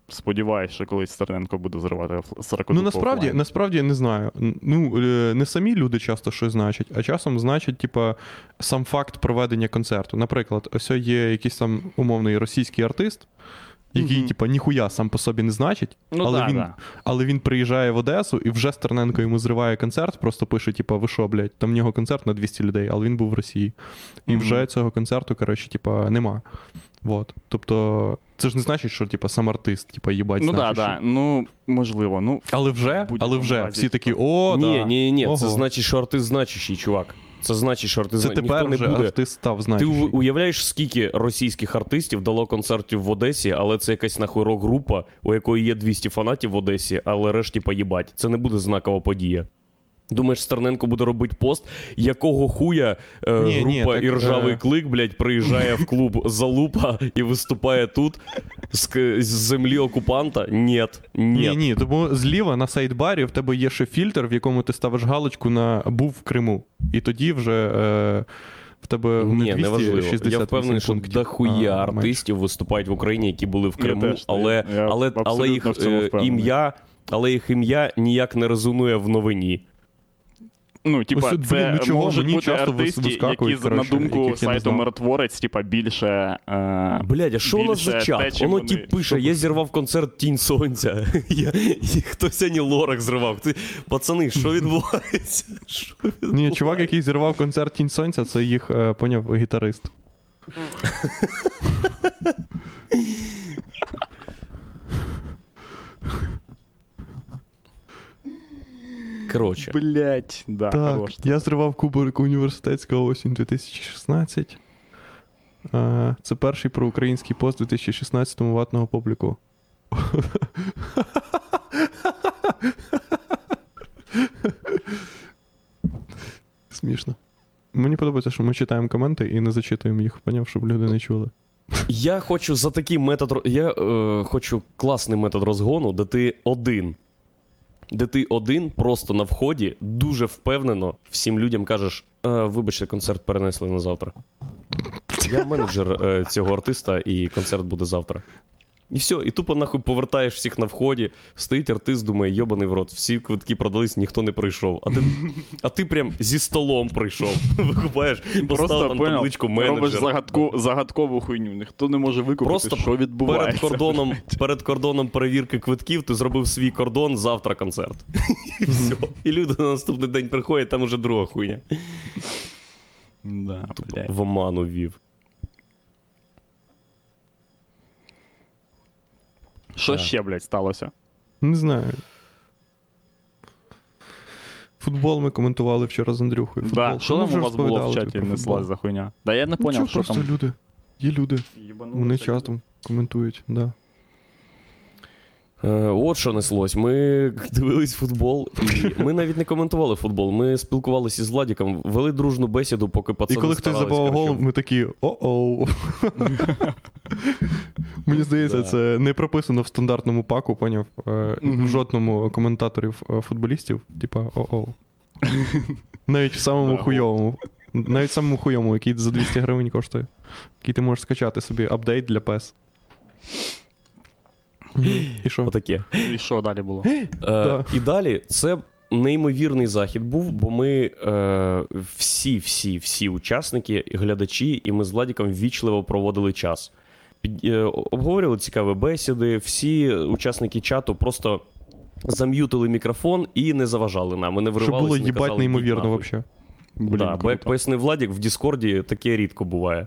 сподіваюся, що колись Стерненко буде зривати сорокодупову. Ну, насправді, я не знаю. Ну, не самі люди часто щось значать, а часом значить, типа, сам факт проведення концерту. Наприклад, ось є якийсь там умовний російський артист, який, типа, ніхуя сам по собі не значить, ну, але він приїжджає в Одесу і вже Стерненко йому зриває концерт, просто пише, типа, ви шо, блядь, там в нього концерт на 200 людей, але він був в Росії. І вже цього концерту, коротше, типа, нема. Вот. Тобто, це ж не значить, що, типа, сам артист, типа, їбать, значить. Ну, так, ну, можливо, ну. Але вже, всі такі, о, да. Ні, це значить, що артист значущий, чувак. Це значить, що артист став значущий. Ти уявляєш, скільки російських артистів дало концертів в Одесі, але це якась нахуй рок-група, у якої є 200 фанатів в Одесі, але решті поїбать. Це не буде знакова подія. Думаєш, Стерненко буде робити пост, якого хуя група Іржавий Клик, блядь, приїжджає в клуб Залупа і виступає тут з землі окупанта? Ні. Тому зліва на сайдбарі в тебе є ще фільтр, в якому ти ставиш галочку на «Був в Криму». І тоді вже в тебе 260. Я впевнений, що дохуя артистів виступають в Україні, які були в Криму, але їх ім'я ніяк не резонує в новині. Ну, типа, це можуть бути артисти, які, на думку сайту «Миротворець», типа, більше блядь, а що у нас за чат? Воно, тип, пише, я зірвав концерт «Тінь сонця». Хтось Ані Лорак зривав. Пацани, що відбувається? Ні, чувак, який зірвав концерт «Тінь сонця», це їх, поняв, гітарист. Короче. Блять, да. Так, хорош. Я зривав кубок університетського осінь 2016. Це перший проукраїнський пост у 2016-му ватного пабліку. Смішно. Мені подобається, що ми читаємо коменти і не зачитуємо їх, поняв, щоб люди не чули. Я хочу за такий метод, хочу класний метод розгону, де ти один просто на вході дуже впевнено всім людям кажеш, вибачте, концерт перенесли на завтра. Я менеджер цього артиста, і концерт буде завтра. І все, і тупо нахуй повертаєш всіх на вході, стоїть артист, думає, йобаний в рот, всі квитки продались, ніхто не прийшов. А ти прям зі столом прийшов, викупаєш, поставив там табличку менеджер. Робиш загадкову хуйню, ніхто не може викупити, просто що відбувається. Перед кордоном перевірки квитків ти зробив свій кордон, завтра концерт. І все. І люди на наступний день приходять, там уже друга хуйня. Да, в оману вів. Що ще, блядь, сталося? Не знаю. Футбол ми коментували вчора з Андрюхою. Да. Що там у вас було в чаті неслась за хуйня? Да я не поняв, що там. Просто люди. Є люди. Вони чатом коментують, да. От що неслось. Ми дивились футбол. Ми навіть не коментували футбол. Ми спілкувалися з Владіком, вели дружну бесіду, поки пацани старалися. І коли хтось забивав гол, ми такі, о-оу. Мені здається, це не прописано в стандартному паку, поняв, в жодному коментаторів футболістів. Типа, о-оу. Навіть в самому хуйовому. Навіть в самому хуйовому, який за 200 гривень коштує. Який ти можеш скачати собі апдейт для PES. І що? Отаке. І що далі було? І далі це неймовірний захід був, бо ми всі учасники, глядачі, і ми з Владіком ввічливо проводили час. Обговорювали цікаві бесіди, всі учасники чату просто зам'ютили мікрофон і не заважали нам, не вривалися. Що було їбать неймовірно взагалі. Да, бо, як пояснив Владік, в Діскорді таке рідко буває.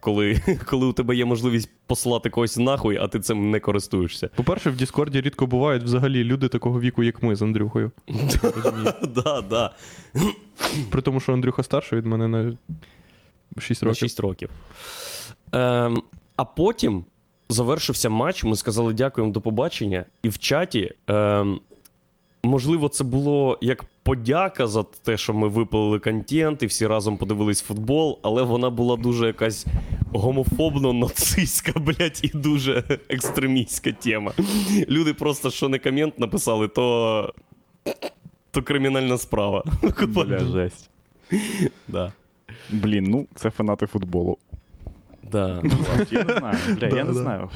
Коли у тебе є можливість послати когось нахуй, а ти цим не користуєшся. По-перше, в Діскорді рідко бувають взагалі люди такого віку, як ми з Андрюхою. Да. При тому, що Андрюха старший від мене на 6 років. На 6 років. А потім завершився матч, ми сказали дякуємо, до побачення. І в чаті, можливо, це було як подяка за те, що ми випилили контент і всі разом подивились футбол, але вона була дуже якась гомофобно-нацистська, блядь, і дуже екстремістська тема. Люди просто, що не комент написали, то кримінальна справа. Бля, жесть. Да. Блін, ну це фанати футболу. Да. Я не знаю, я не знаю,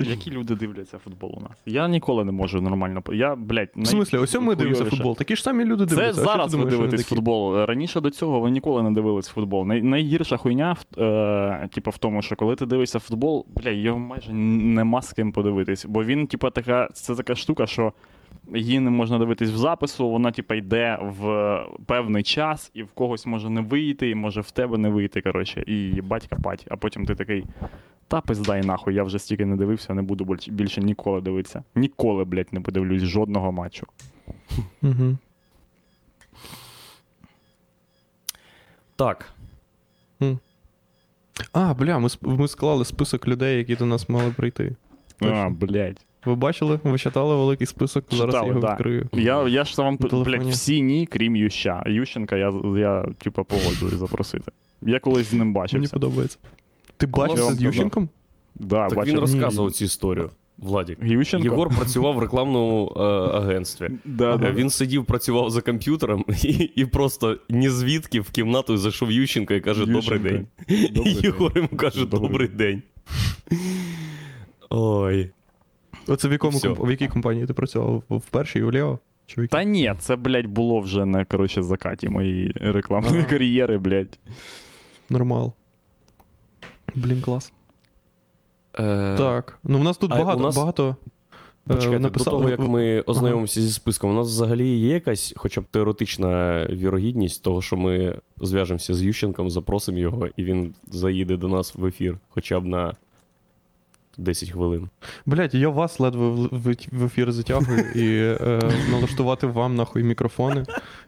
які люди дивляться футбол у нас. Я ніколи не можу нормально... В смислі, ось ми дивимося футбол, такі ж самі люди дивляться. Це зараз ви дивитесь футбол. Раніше до цього ви ніколи не дивились футбол. Найгірша хуйня в тому, що коли ти дивишся футбол, його майже нема з ким подивитись. Бо він, це така штука, що її не можна дивитись в запису, вона йде в певний час, і в когось може не вийти, і може в тебе не вийти, коротше, і батька-пать. А потім ти такий, та пиздай нахуй, я вже стільки не дивився, не буду більше ніколи дивитися. Ніколи, блядь, не подивлюсь жодного матчу. Угу. Так. Ми склали список людей, які до нас мали прийти. Блядь. Ви бачили? Ви читали великий список? Зараз я його відкрию. Я ж вам, всі ні, крім Юща. Ющенка я погоджуюсь запросити. Я колись з ним бачився. Мені подобається. Ти бачився з Ющенком? Да, так він розказував цю історію. Владік. Ющенко? Єгор працював в рекламному агентстві. Він сидів, працював за комп'ютером і просто нізвідки в кімнату зайшов Ющенко і каже «Добрий день». Єгор йому каже «Добрий день». Ой... Оце в якій компанії ти працював? В першій, у Лео? Та ні, це, блядь, було вже на, закаті моєї рекламної кар'єри, блядь. Нормал. Блін, клас. Так, в нас тут багато... Почекайте, до того, як ми ознайомимося зі списком, у нас взагалі є якась, хоча б теоретична вірогідність того, що ми зв'яжемося з Ющенком, запросимо його, і він заїде до нас в ефір, хоча б на... 10 хвилин. Блять, я вас ледве в ефір затягую і налаштувати вам нахуй мікрофони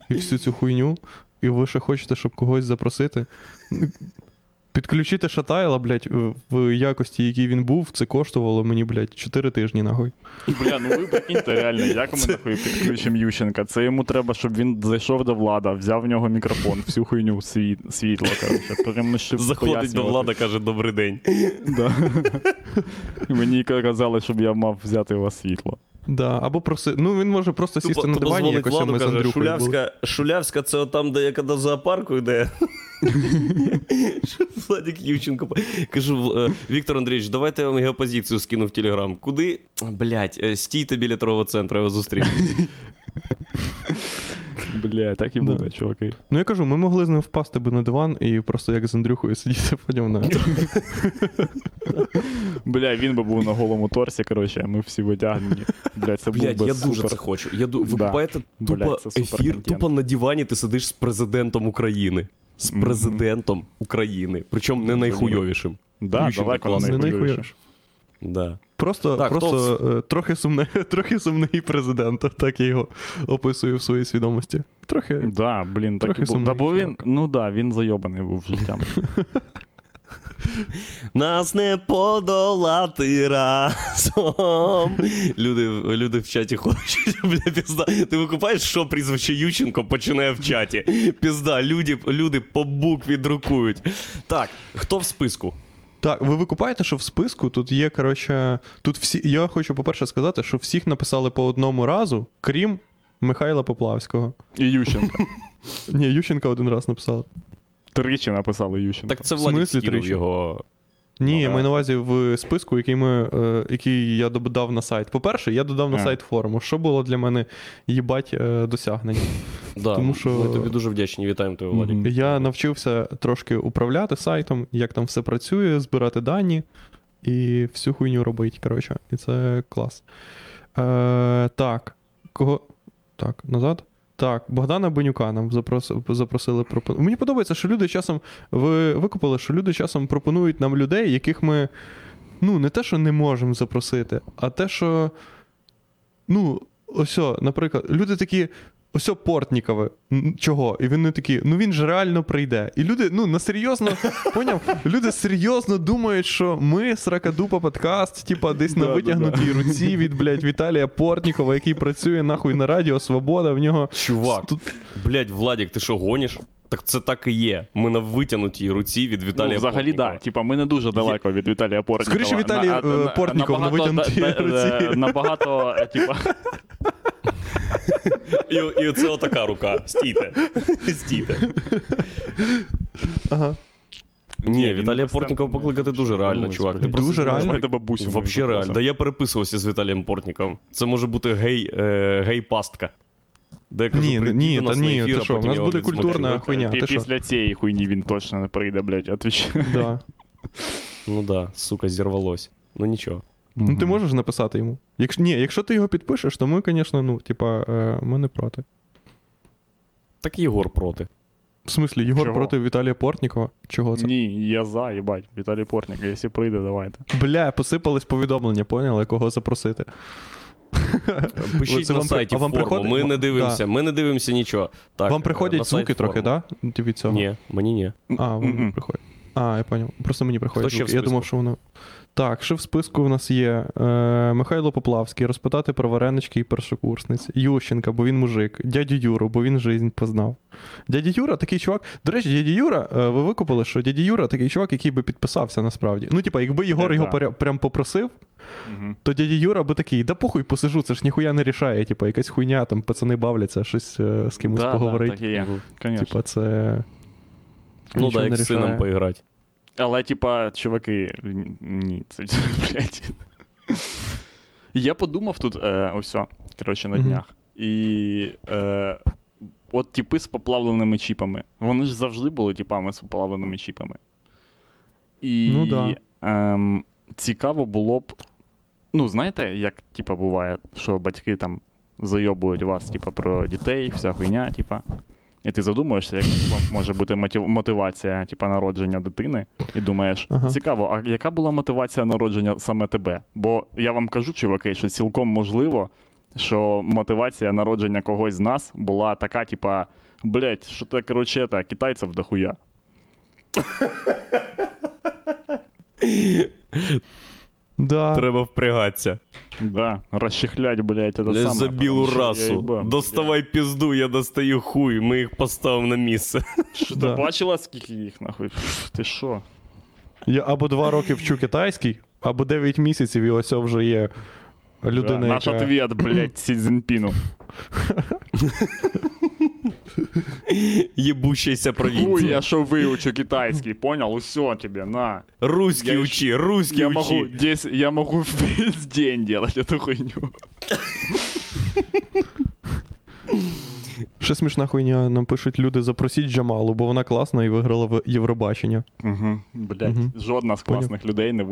і всю цю хуйню. І ви ще хочете, щоб когось запросити. Підключити Шатайла, блять, в якості, який він був, це коштувало мені, блять, 4 тижні нахуй. Бля, ви прикиньте, реально, як ми нахуй підключимо Ющенка? Це йому треба, щоб він зайшов до Влада, взяв в нього мікрофон, всю хуйню світло, коротше. Заходить до Влада, каже, добрий день. Да. Мені казали, щоб я мав взяти у вас світло. Да, або він може просто сісти на дивані, якось ми з Андрюхою були. Шулявська, це там, де я до зоопарку йде. Владик Ющенко. Кажу, Віктор Андрійович, давайте я вам геопозицію скину в Телеграм. Куди? Блять, стійте біля торгового центру, я вас зустріну. Бля, так і буде, чуваки. Я кажу, ми могли з ним впасти би на диван і просто як з Андрюхою сидіти по ньому на... Бля, він би був на голому торсі, коротше, а ми всі витягнені. Бля, це був би супер. Я дуже це хочу. Ви купаєте тупо ефір, тупо на дивані ти сидиш з президентом України. З президентом України. Причому не найхуйовішим. Да, далеко не найхуйовішим. Да. Просто трохи сумний президент, так я його описую в своїй свідомості. Трохи. Да, блін, так і був. Да, бо він, він зайобаний був життям. Нас не подолати разом. Люди в чаті хочуть, бля, пізда. Ти викупаєш, що прізвище Ющенко починає в чаті? Пізда, люди по букві друкують. Так, хто в списку? Так, ви викупаєте, що в списку тут є, я хочу, по-перше, сказати, що всіх написали по одному разу, крім Михайла Поплавського. І Ющенка. Ні, Ющенка один раз написали. Тричі написали Ющенка. Так це Владик скинув його... Ні, маю на увазі в списку, який я додав на сайт. По-перше, я додав на сайт форуму, що було для мене їбать досягнення. Тому що ми тобі дуже вдячні, вітаємо тебе, Владик. Я навчився трошки управляти сайтом, як там все працює, збирати дані і всю хуйню робити, коротше. І це клас. Так, кого? Так, назад. Так, Богдана Бенюка нам запросили. Мені подобається, що люди часом... Ви викупили, що люди часом пропонують нам людей, яких ми, не те, що не можемо запросити, а те, що... наприклад, люди такі... Ось Портнікове. Чого? І вони такі, він же реально прийде. І люди, люди серйозно думають, що ми Сракадупа подкаст, десь на витягнутій руці від, блядь, Віталія Портнікова, який працює, нахуй, на Радіо Свобода, в нього... Чувак, блядь, Владік, ти що, гониш? Так це так і є. Ми на витягнутій руці від Віталія Портнікова. Взагалі, так. Ми не дуже далеко від Віталія Портнікова. Скоріше, Віталій Портніков на витягнутій руці. Набагато, І оце отака рука. Стійте. Ага. Ні, Віталія Портнікова покликати дуже реально, чувак. Ти дуже реально? Вообще реально. Да я переписувався з Віталієм Портніковим. Це може бути гей-пастка. Ні, ти що, у нас буде культурна хуйня. Після цієї хуйні він точно не прийде, блядь, отвічаю. Да. Ну да, сука, зірвалось. Ну нічого. Ну ти можеш написати йому? Якщо ти його підпишеш, то ми, звісно, ну, типа, ми не проти. Так Єгор проти. В смислі, Єгор чого? Проти Віталія Портнікова? Чого це? Ні, я за, їбать, Віталій Портніков, якщо прийде, давайте. Бля, посипались повідомлення, поняли, кого запросити. Пишіть на сайті форму, ми не дивимося, ми не дивимося нічого. Вам приходять звуки трохи, так? Ні, мені ні. А, вони не приходять. А, я поняв. Просто мені приходять звуки. Я думав, що воно... Так, ще в списку в нас є Михайло Поплавський, розпитати про варенички і першокурсниць, Ющенка, бо він мужик, дядю Юру, бо він жизнь познав. Дядя Юра такий чувак, до речі, дядя Юра, ви викупили, що дядя Юра такий чувак, який би підписався насправді. Ну, типа, якби Єгор його прям попросив, то дядя Юра би такий, да похуй посижу, це ж ніхуя не рішає, типа, якась хуйня, там пацани бавляться, щось з кимось поговорить. Так, так і є, звісно. Типа, це... Ну, да, як з сином поіграти. Але, типа, чуваки, ні, це, блядь. Я подумав тут, ось, коротше, на днях. І от типи з поплавленими чіпами. Вони ж завжди були типами з поплавленими чіпами. І цікаво було б, ну, знаєте, як, типа, буває, що батьки там зайобують вас, типа, про дітей, вся хуйня, типа. І ти задумуєшся, як може бути мотивація типу, народження дитини, і думаєш, цікаво, а яка була мотивація народження саме тебе? Бо я вам кажу, чуваки, що цілком можливо, що мотивація народження когось з нас була така, типа, блять, що ти, короче, китайців дохуя. Да. Треба впрягатися. Да, розчехлять, блядь, це саме. За білу расу. Доставай пізду, я достаю хуй, ми їх поставимо на місце. Що ти бачила, скільки їх, нахуй? Ти що? Я або 2 роки вчу китайський, або 9 місяців, і ось вже є людина, яка... Наш ответ, блядь, Сі Цзіньпіну. Ебущаяся провинция. Ой, я шо выучу китайский, понял? Усё тебе, на. Русский я учи, русский я учи. Могу, здесь, я могу весь день делать эту хуйню. Ще смішна хуйня, нам пишуть люди, запросіть Джамалу, бо вона класна і виграла в Євробачення. Угу, блядь, жодна з класних людей не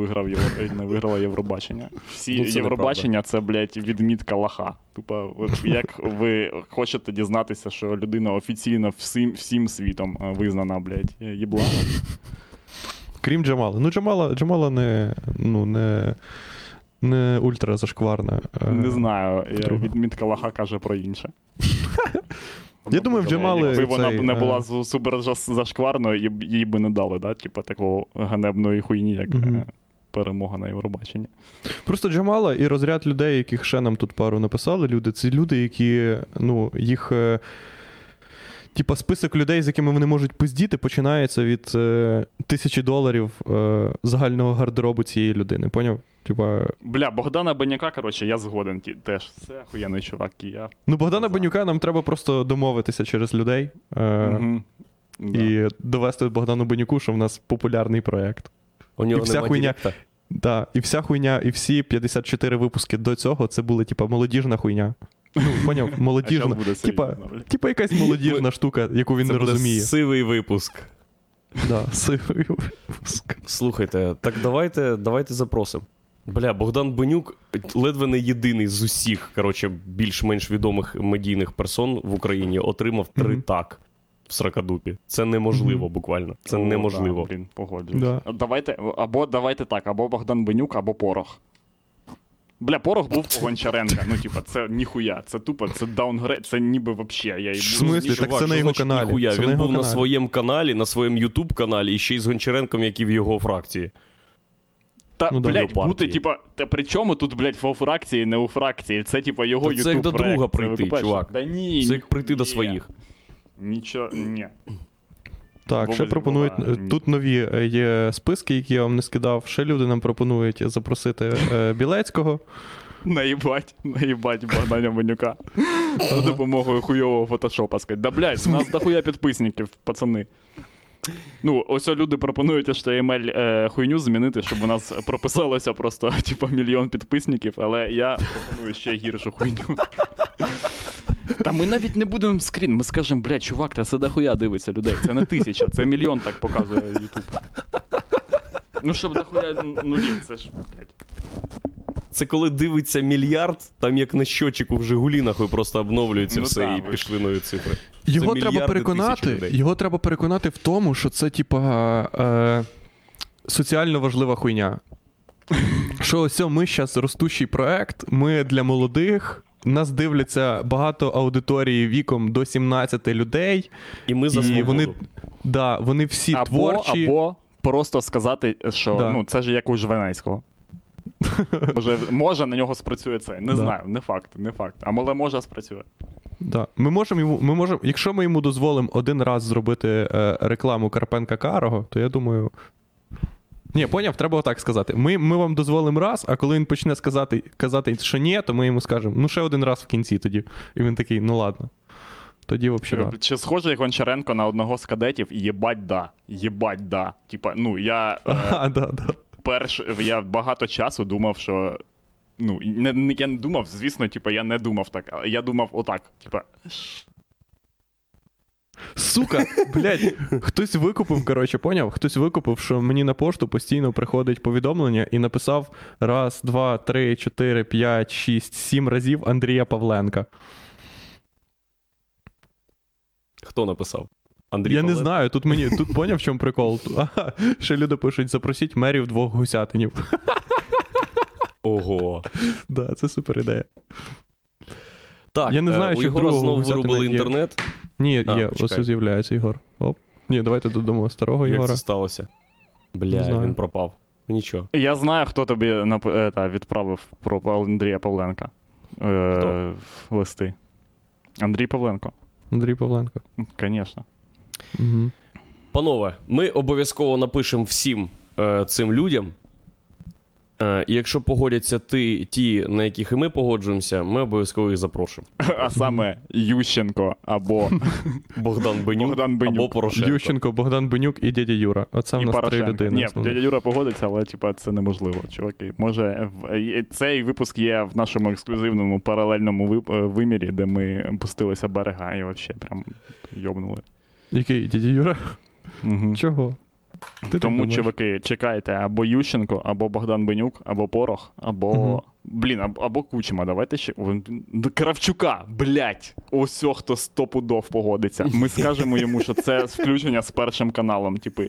виграла Євробачення. Всі ну, це Євробачення — це, блядь, відмітка лоха. Тупа, як ви хочете дізнатися, що людина офіційно всім світом визнана, блядь, єблана. Крім Джамали. Ну, Джамала не... Ну, не ультра зашкварна. Не знаю, відмітка лоха каже про інше. Я думаю, в Джамали... Якби вона не була супер зашкварною, їй би не дали, да? Типу, такого ганебної хуйні, як перемога на Євробаченні. Просто Джамала і розряд людей, яких ще нам тут пару написали, люди, це люди, які, ну, їх... Типа список людей, з якими вони можуть пиздіти, починається від $1000 загального гардеробу цієї людини, поняв? Типа... Бля, Богдана Бенюка, коротше, я згоден теж. Це охуєнний чувак, я... Ну, Богдана Бенюка нам треба просто домовитися через людей і довести Богдану Бенюку, що в нас популярний проєкт. У нього нема директа. Да, і вся хуйня, і всі 54 випуски до цього, це були, типа, молодіжна хуйня. Ну, поняв, молодіжна. Типа якась молодіжна штука, яку він не розуміє. Це сивий випуск. Да, сивий випуск. Слухайте, так давайте запросимо. Бля, Богдан Бенюк ледве не єдиний з усіх, коротше, більш-менш відомих медійних персон в Україні отримав 3 так в Сракадупі. Це неможливо, буквально. Це неможливо. Да, блін, погоджуюсь. Да. Давайте так, або Богдан Бенюк, або Порох. Бля, Порох був у Гончаренка. Ну, типа, це ніхуя. Це тупо, це даунгрейд, це ніби вообще. Я в смислі? Так це на його каналі. Ніхуя. Він був на своєму каналі, на своєму Ютуб-каналі, і ще й з Гончаренком, який в його фракції. Та, ну, блядь, бути, типа, та при чому тут, блядь, во фракції, не у фракції? Це, типа, його Ютуб-проект. Це як до друга прийти, чувак. Да ні, це як прийти до своїх. Нічого, ні. Так, ще пропонують, тут нові є списки, які я вам не скидав, ще люди нам пропонують запросити Білецького. Наїбать Богдана Бенюка. За допомогою хуйового фотошопа, сказати. Да, блядь, у нас дохуя підписників, пацани. Ну, ось люди пропонують HTML хуйню змінити, щоб у нас прописалося просто, типу, 1 мільйон підписників, але я пропоную ще гіршу хуйню. Та ми навіть не будемо скрін, ми скажемо, блядь, чувак, та це дохуя дивиться людей, це не 1000, це 1 мільйон так показує Ютуб. Ну, щоб дохуя нулів, це ж, блядь. Це коли дивиться 1 мільярд, там як на щочику в Жигулі, нахуй, просто обновлюється, ну, все, та, і пішли нові цифри. Його треба переконати в тому, що це, типа, соціально важлива хуйня. Що ось ми зараз ростущий проект, ми для молодих, нас дивляться багато аудиторії віком до 17 людей. І ми за свободу. Вони всі або, творчі. Або просто сказати, що ну, це ж як у Жванецького. Може, на нього спрацює це. Не знаю, не факт. Але може спрацює. Да. Ми можемо, якщо ми йому дозволимо один раз зробити рекламу Карпенка Карого, то я думаю... Ні, поняв, треба отак сказати. Ми вам дозволимо раз, а коли він почне казати, що ні, то ми йому скажемо, ну ще один раз в кінці тоді. І він такий, ну ладно. Тоді взагалі. Чи схожий Гончаренко на одного з кадетів? Єбать, да. Типа, ну, я... Я багато часу думав, що... Ну, я не думав, звісно, типу, я не думав так, але я думав отак, типу... Сука, блядь, хтось викупив, коротше, поняв? Хтось викупив, що мені на пошту постійно приходить повідомлення і написав 1, 2, 3, 4, 5, 6, 7 разів Андрія Павленка. Хто написав? Андрій Павленко? Не знаю, тут поняв, в чому прикол? Ага, ще люди пишуть, запросіть мерів 2 гусятинів. Ого. Да, це супер ідея. Так, я не знаю, у Єгора знову вирубили інтернет. Ні, є, ось з'являється Єгор. Оп. Ні, давайте додому старого Єгора. Як це сталося? Бля, він пропав. Нічого. Я знаю, хто тобі відправив про Андрія Павленка. Листи. Андрій Павленко. Звісно. Угу. Панове, ми обов'язково напишемо всім цим людям. І якщо погодяться ті, на яких і ми погоджуємося, ми обов'язково їх запрошуємо. А саме Ющенко або Богдан Бенюк або Порошенко. Ющенко, Богдан Бенюк і дядя Юра. Оце в нас 3 людини. Ні, дядя Юра погодиться, але це неможливо, чуваки. Може, цей випуск є в нашому ексклюзивному паралельному вимірі, де ми пустилися берега і вообще прям йобнули. Який дядя Юра? Угу. Чого? Тому, чуваки, чекайте, або Ющенко, або Богдан Бенюк, або Порох, або... Угу. Блін, або Кучма, давайте ще... Кравчука, блять! Ось хто 100 пудов погодиться. Ми скажемо йому, що це включення з Першим каналом, типи.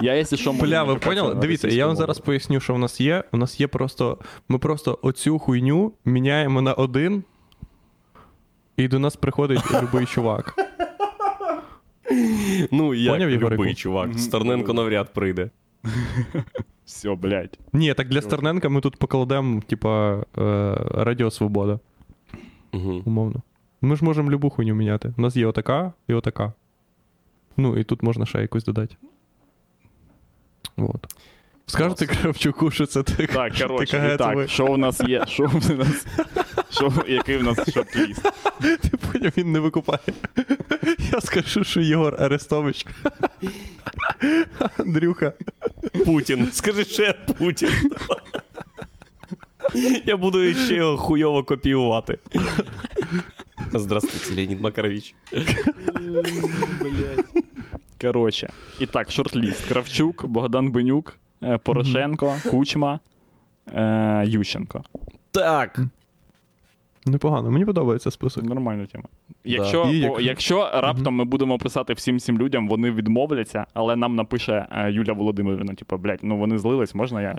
Я, якщо що... Бля, ви поняли? Дивіться, я вам зараз поясню, що в нас є. У нас є просто... Ми просто оцю хуйню міняємо на 1, і до нас приходить любий чувак. Ну, як любий чувак. Стерненко навряд прийде. Все, блядь. Ні, так для Стерненка ми тут покладемо, типа, Радіо Свобода. Угу. Умовно. Ми ж можемо любу хуйню міняти. У нас є отака і отака. Ну, і тут можна ще якусь додати. Вот. Скажете Кравчуку, що це так? Так, коротше, так, що в нас є? Який в нас шорт-ліст? Ти поняв, він не викупає. Я скажу, що Єгор Арестович. Андрюха. Путін. Скажи ще Путін. Я буду ще його хуйово копіювати. Здравствуйте, Леонід Макарович. Коротше. І так, шорт-ліст. Кравчук, Богдан Бенюк, Порошенко, Кучма, Ющенко. Так. Непогано, мені подобається список. Нормальна тема. Якщо раптом ми будемо писати всім людям, вони відмовляться, але нам напише Юля Володимирівна, типу, блядь, ну вони злились, можна я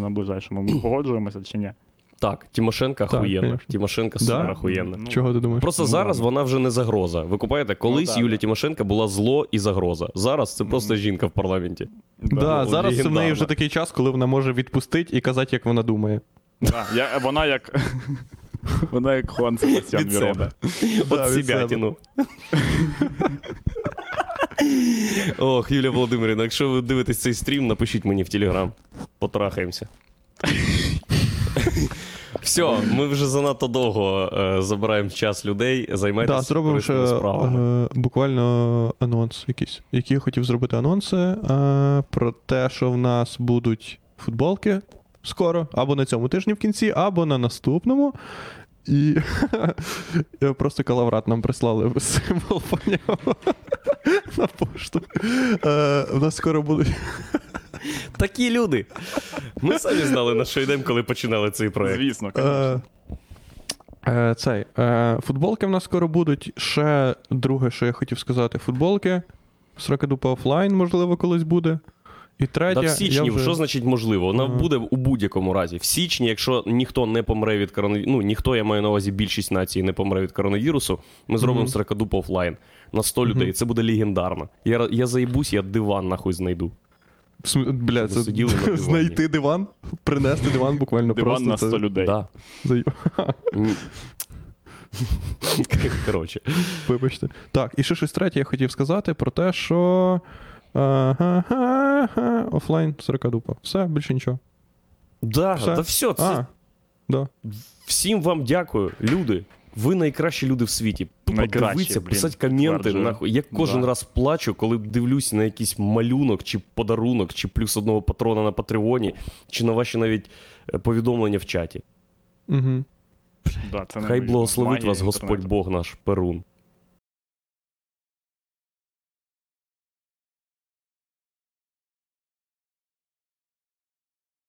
на ближайшому? Ми погоджуємося чи ні? Так, Тимошенко охуєнна. Тимошенко супер охуєнна. Чого ти думаєш? Просто зараз вона вже не загроза. Ви купаєте? Колись Юлія Тимошенко була зло і загроза. Зараз це просто жінка в парламенті. Так, зараз в неї вже такий час, коли вона може відпустити і казати, як вона думає. Вона як Хуан Себастьян Вірода. От себе тяну. Ох, Юлія Володимирівна, якщо ви дивитесь цей стрім, напишіть мені в Телеграм. Потрахаємося. Все, ми вже занадто довго забираємо час людей, займайтеся корисними справами. Буквально анонс якийсь, який я хотів зробити анонси про те, що в нас будуть футболки скоро, або на цьому тижні в кінці, або на наступному. І просто калаврат нам прислали символ по нього на пошту. У нас скоро будуть... Такі люди. Ми самі знали, на що йдемо, коли починали цей проєкт. Звісно, звісно. Футболки в нас скоро будуть. Ще друге, що я хотів сказати, футболки. Сракадупа офлайн, можливо, колись буде. І третя, в січні, вже... що значить можливо? Вона буде у будь-якому разі. В січні, якщо ніхто не помре від коронавірусу, ну, ніхто, я маю на увазі, більшість нації не помре від коронавірусу, ми зробимо Сракадупу офлайн на 100 людей. Це буде легендарно. Я заїбусь, я диван нахуй знайду. Бля, це знайти диван, принести диван буквально диван просто. Диван на 100 людей. Да. Коротше. Вибачте. Так, і ще щось третє я хотів сказати про те, що офлайн Сракадупа. Все, більше нічого. Да, все. Та все. Це... Да. Всім вам дякую, люди. Ви найкращі люди в світі. Подивіться, писати коменти. Нахуй. Я кожен раз плачу, коли дивлюсь на якийсь малюнок, чи подарунок, чи плюс одного патрона на Патреоні, чи на ваші навіть повідомлення в чаті. Угу. Да, хай благословить вас Господь Бог наш, Перун.